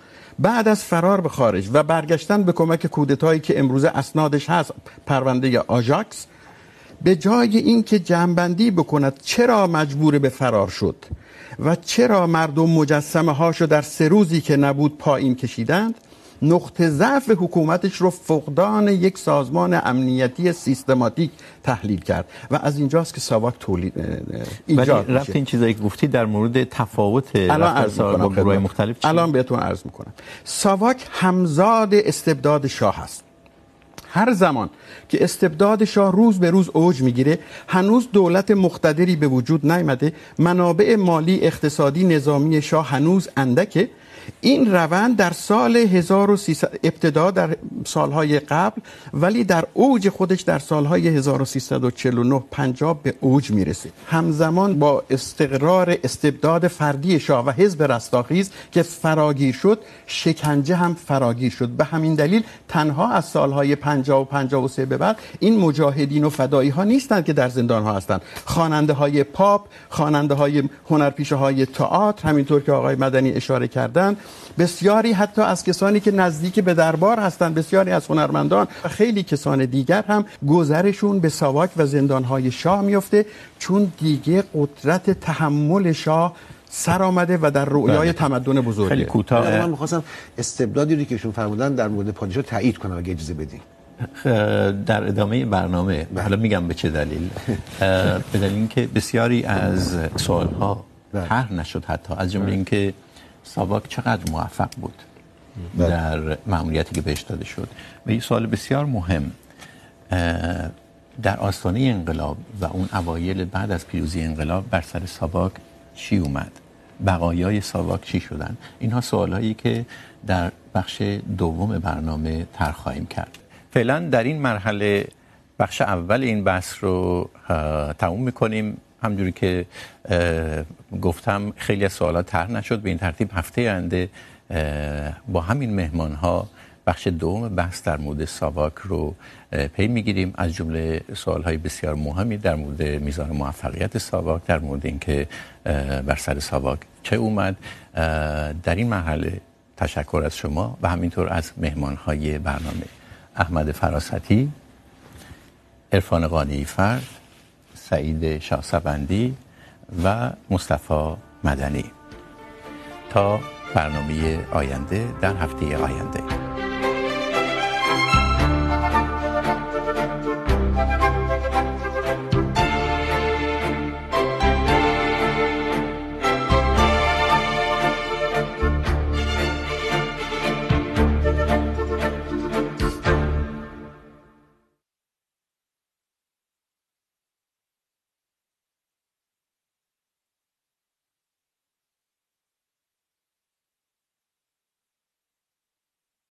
بعد از فرار به خارج و برگشتن به کمک کودتایی که امروزه اسنادش هست، پرونده آژاکس، به جای اینکه جنببندی بکند چرا مجبور به فرار شد و چرا مردم مجسمه هاشو در سه روزی که نبود پایین کشیدند، نقطه ضعف حکومتش رو فقدان یک سازمان امنیتی سیستماتیک تحلیل کرد و از اینجاست که ساواک تولید ایجاد میشه. رفت این چیزایی که گفتی در مورد تفاوت با گروهای مختلف چیه؟ الان بهتون عرض میکنم. ساواک همزاد استبداد شاه است. هر زمان که استبداد شاه روز به روز اوج میگیره، هنوز دولت مقتدری به وجود نیامده، منابع مالی اقتصادی نظامی شاه هنوز اندکه. این روند در سال هزار و سیصد ابتدا در سالهای قبل، ولی در اوج خودش در سالهای هزار و سیصد و چهل و نه پنجاه به اوج میرسه. همزمان با استقرار استبداد فردی شاه و حزب رستاخیز که فراگیر شد، شکنجه هم فراگیر شد. به همین دلیل تنها از سالهای پنجاه و پنجاه و سه به بعد این مجاهدین و فدایی ها نیستند که در زندان ها هستند. خواننده های پاپ، خواننده های هنرپیشه های تئاتر، همینطور که آقای مدنی اشاره کردن، بسیاری حتی از کسانی که نزدیک به دربار هستند، بسیاری از هنرمندان و خیلی کسان دیگر هم گذرشون به ساواک و زندانهای شاه میفته، چون دیگه قدرت تحمل شاه سر آمده و در رویای تمدن بزرگه. خیلی کوتاه من می‌خواستم استبدادی رو که ایشون فرمودن در مورد پادشاه تایید کنم اگه اجازه بدین. در ادامه برنامه حالا میگم به چه دلیل. به دلیل اینکه بسیاری از سوال‌ها طرح نشد، حتی از جمله اینکه ساواک چقدر موفق بود در مأموریتی که بهش داده شد. و این سوال بسیار مهم در آستانه انقلاب و اون اوایل بعد از پیروزی انقلاب بر سر ساواک چی اومد؟ بقایای ساواک چی شدن؟ اینها سوالهایی که در بخش دوم برنامه طرح خواهیم کرد. فعلا در این مرحله بخش اول این بحث رو تموم می‌کنیم. همونجوری که گفتم خیلی از سوالات طرح نشد، به این ترتیب هفته آینده با همین مهمان‌ها بخش دوم بحث در مورد ساواک رو پی می‌گیریم، از جمله سوال‌های بسیار مهمی در مورد میزان موفقیت ساواک، در مورد اینکه بر سر ساواک چه اومد. در این مرحله تشکر از شما و همینطور از مهمان‌های برنامه: احمد فراستی، عرفان قانعی فرد، سعید شاهصواندی و مصطفی مدنی. تا برنامه آینده در هفته آینده.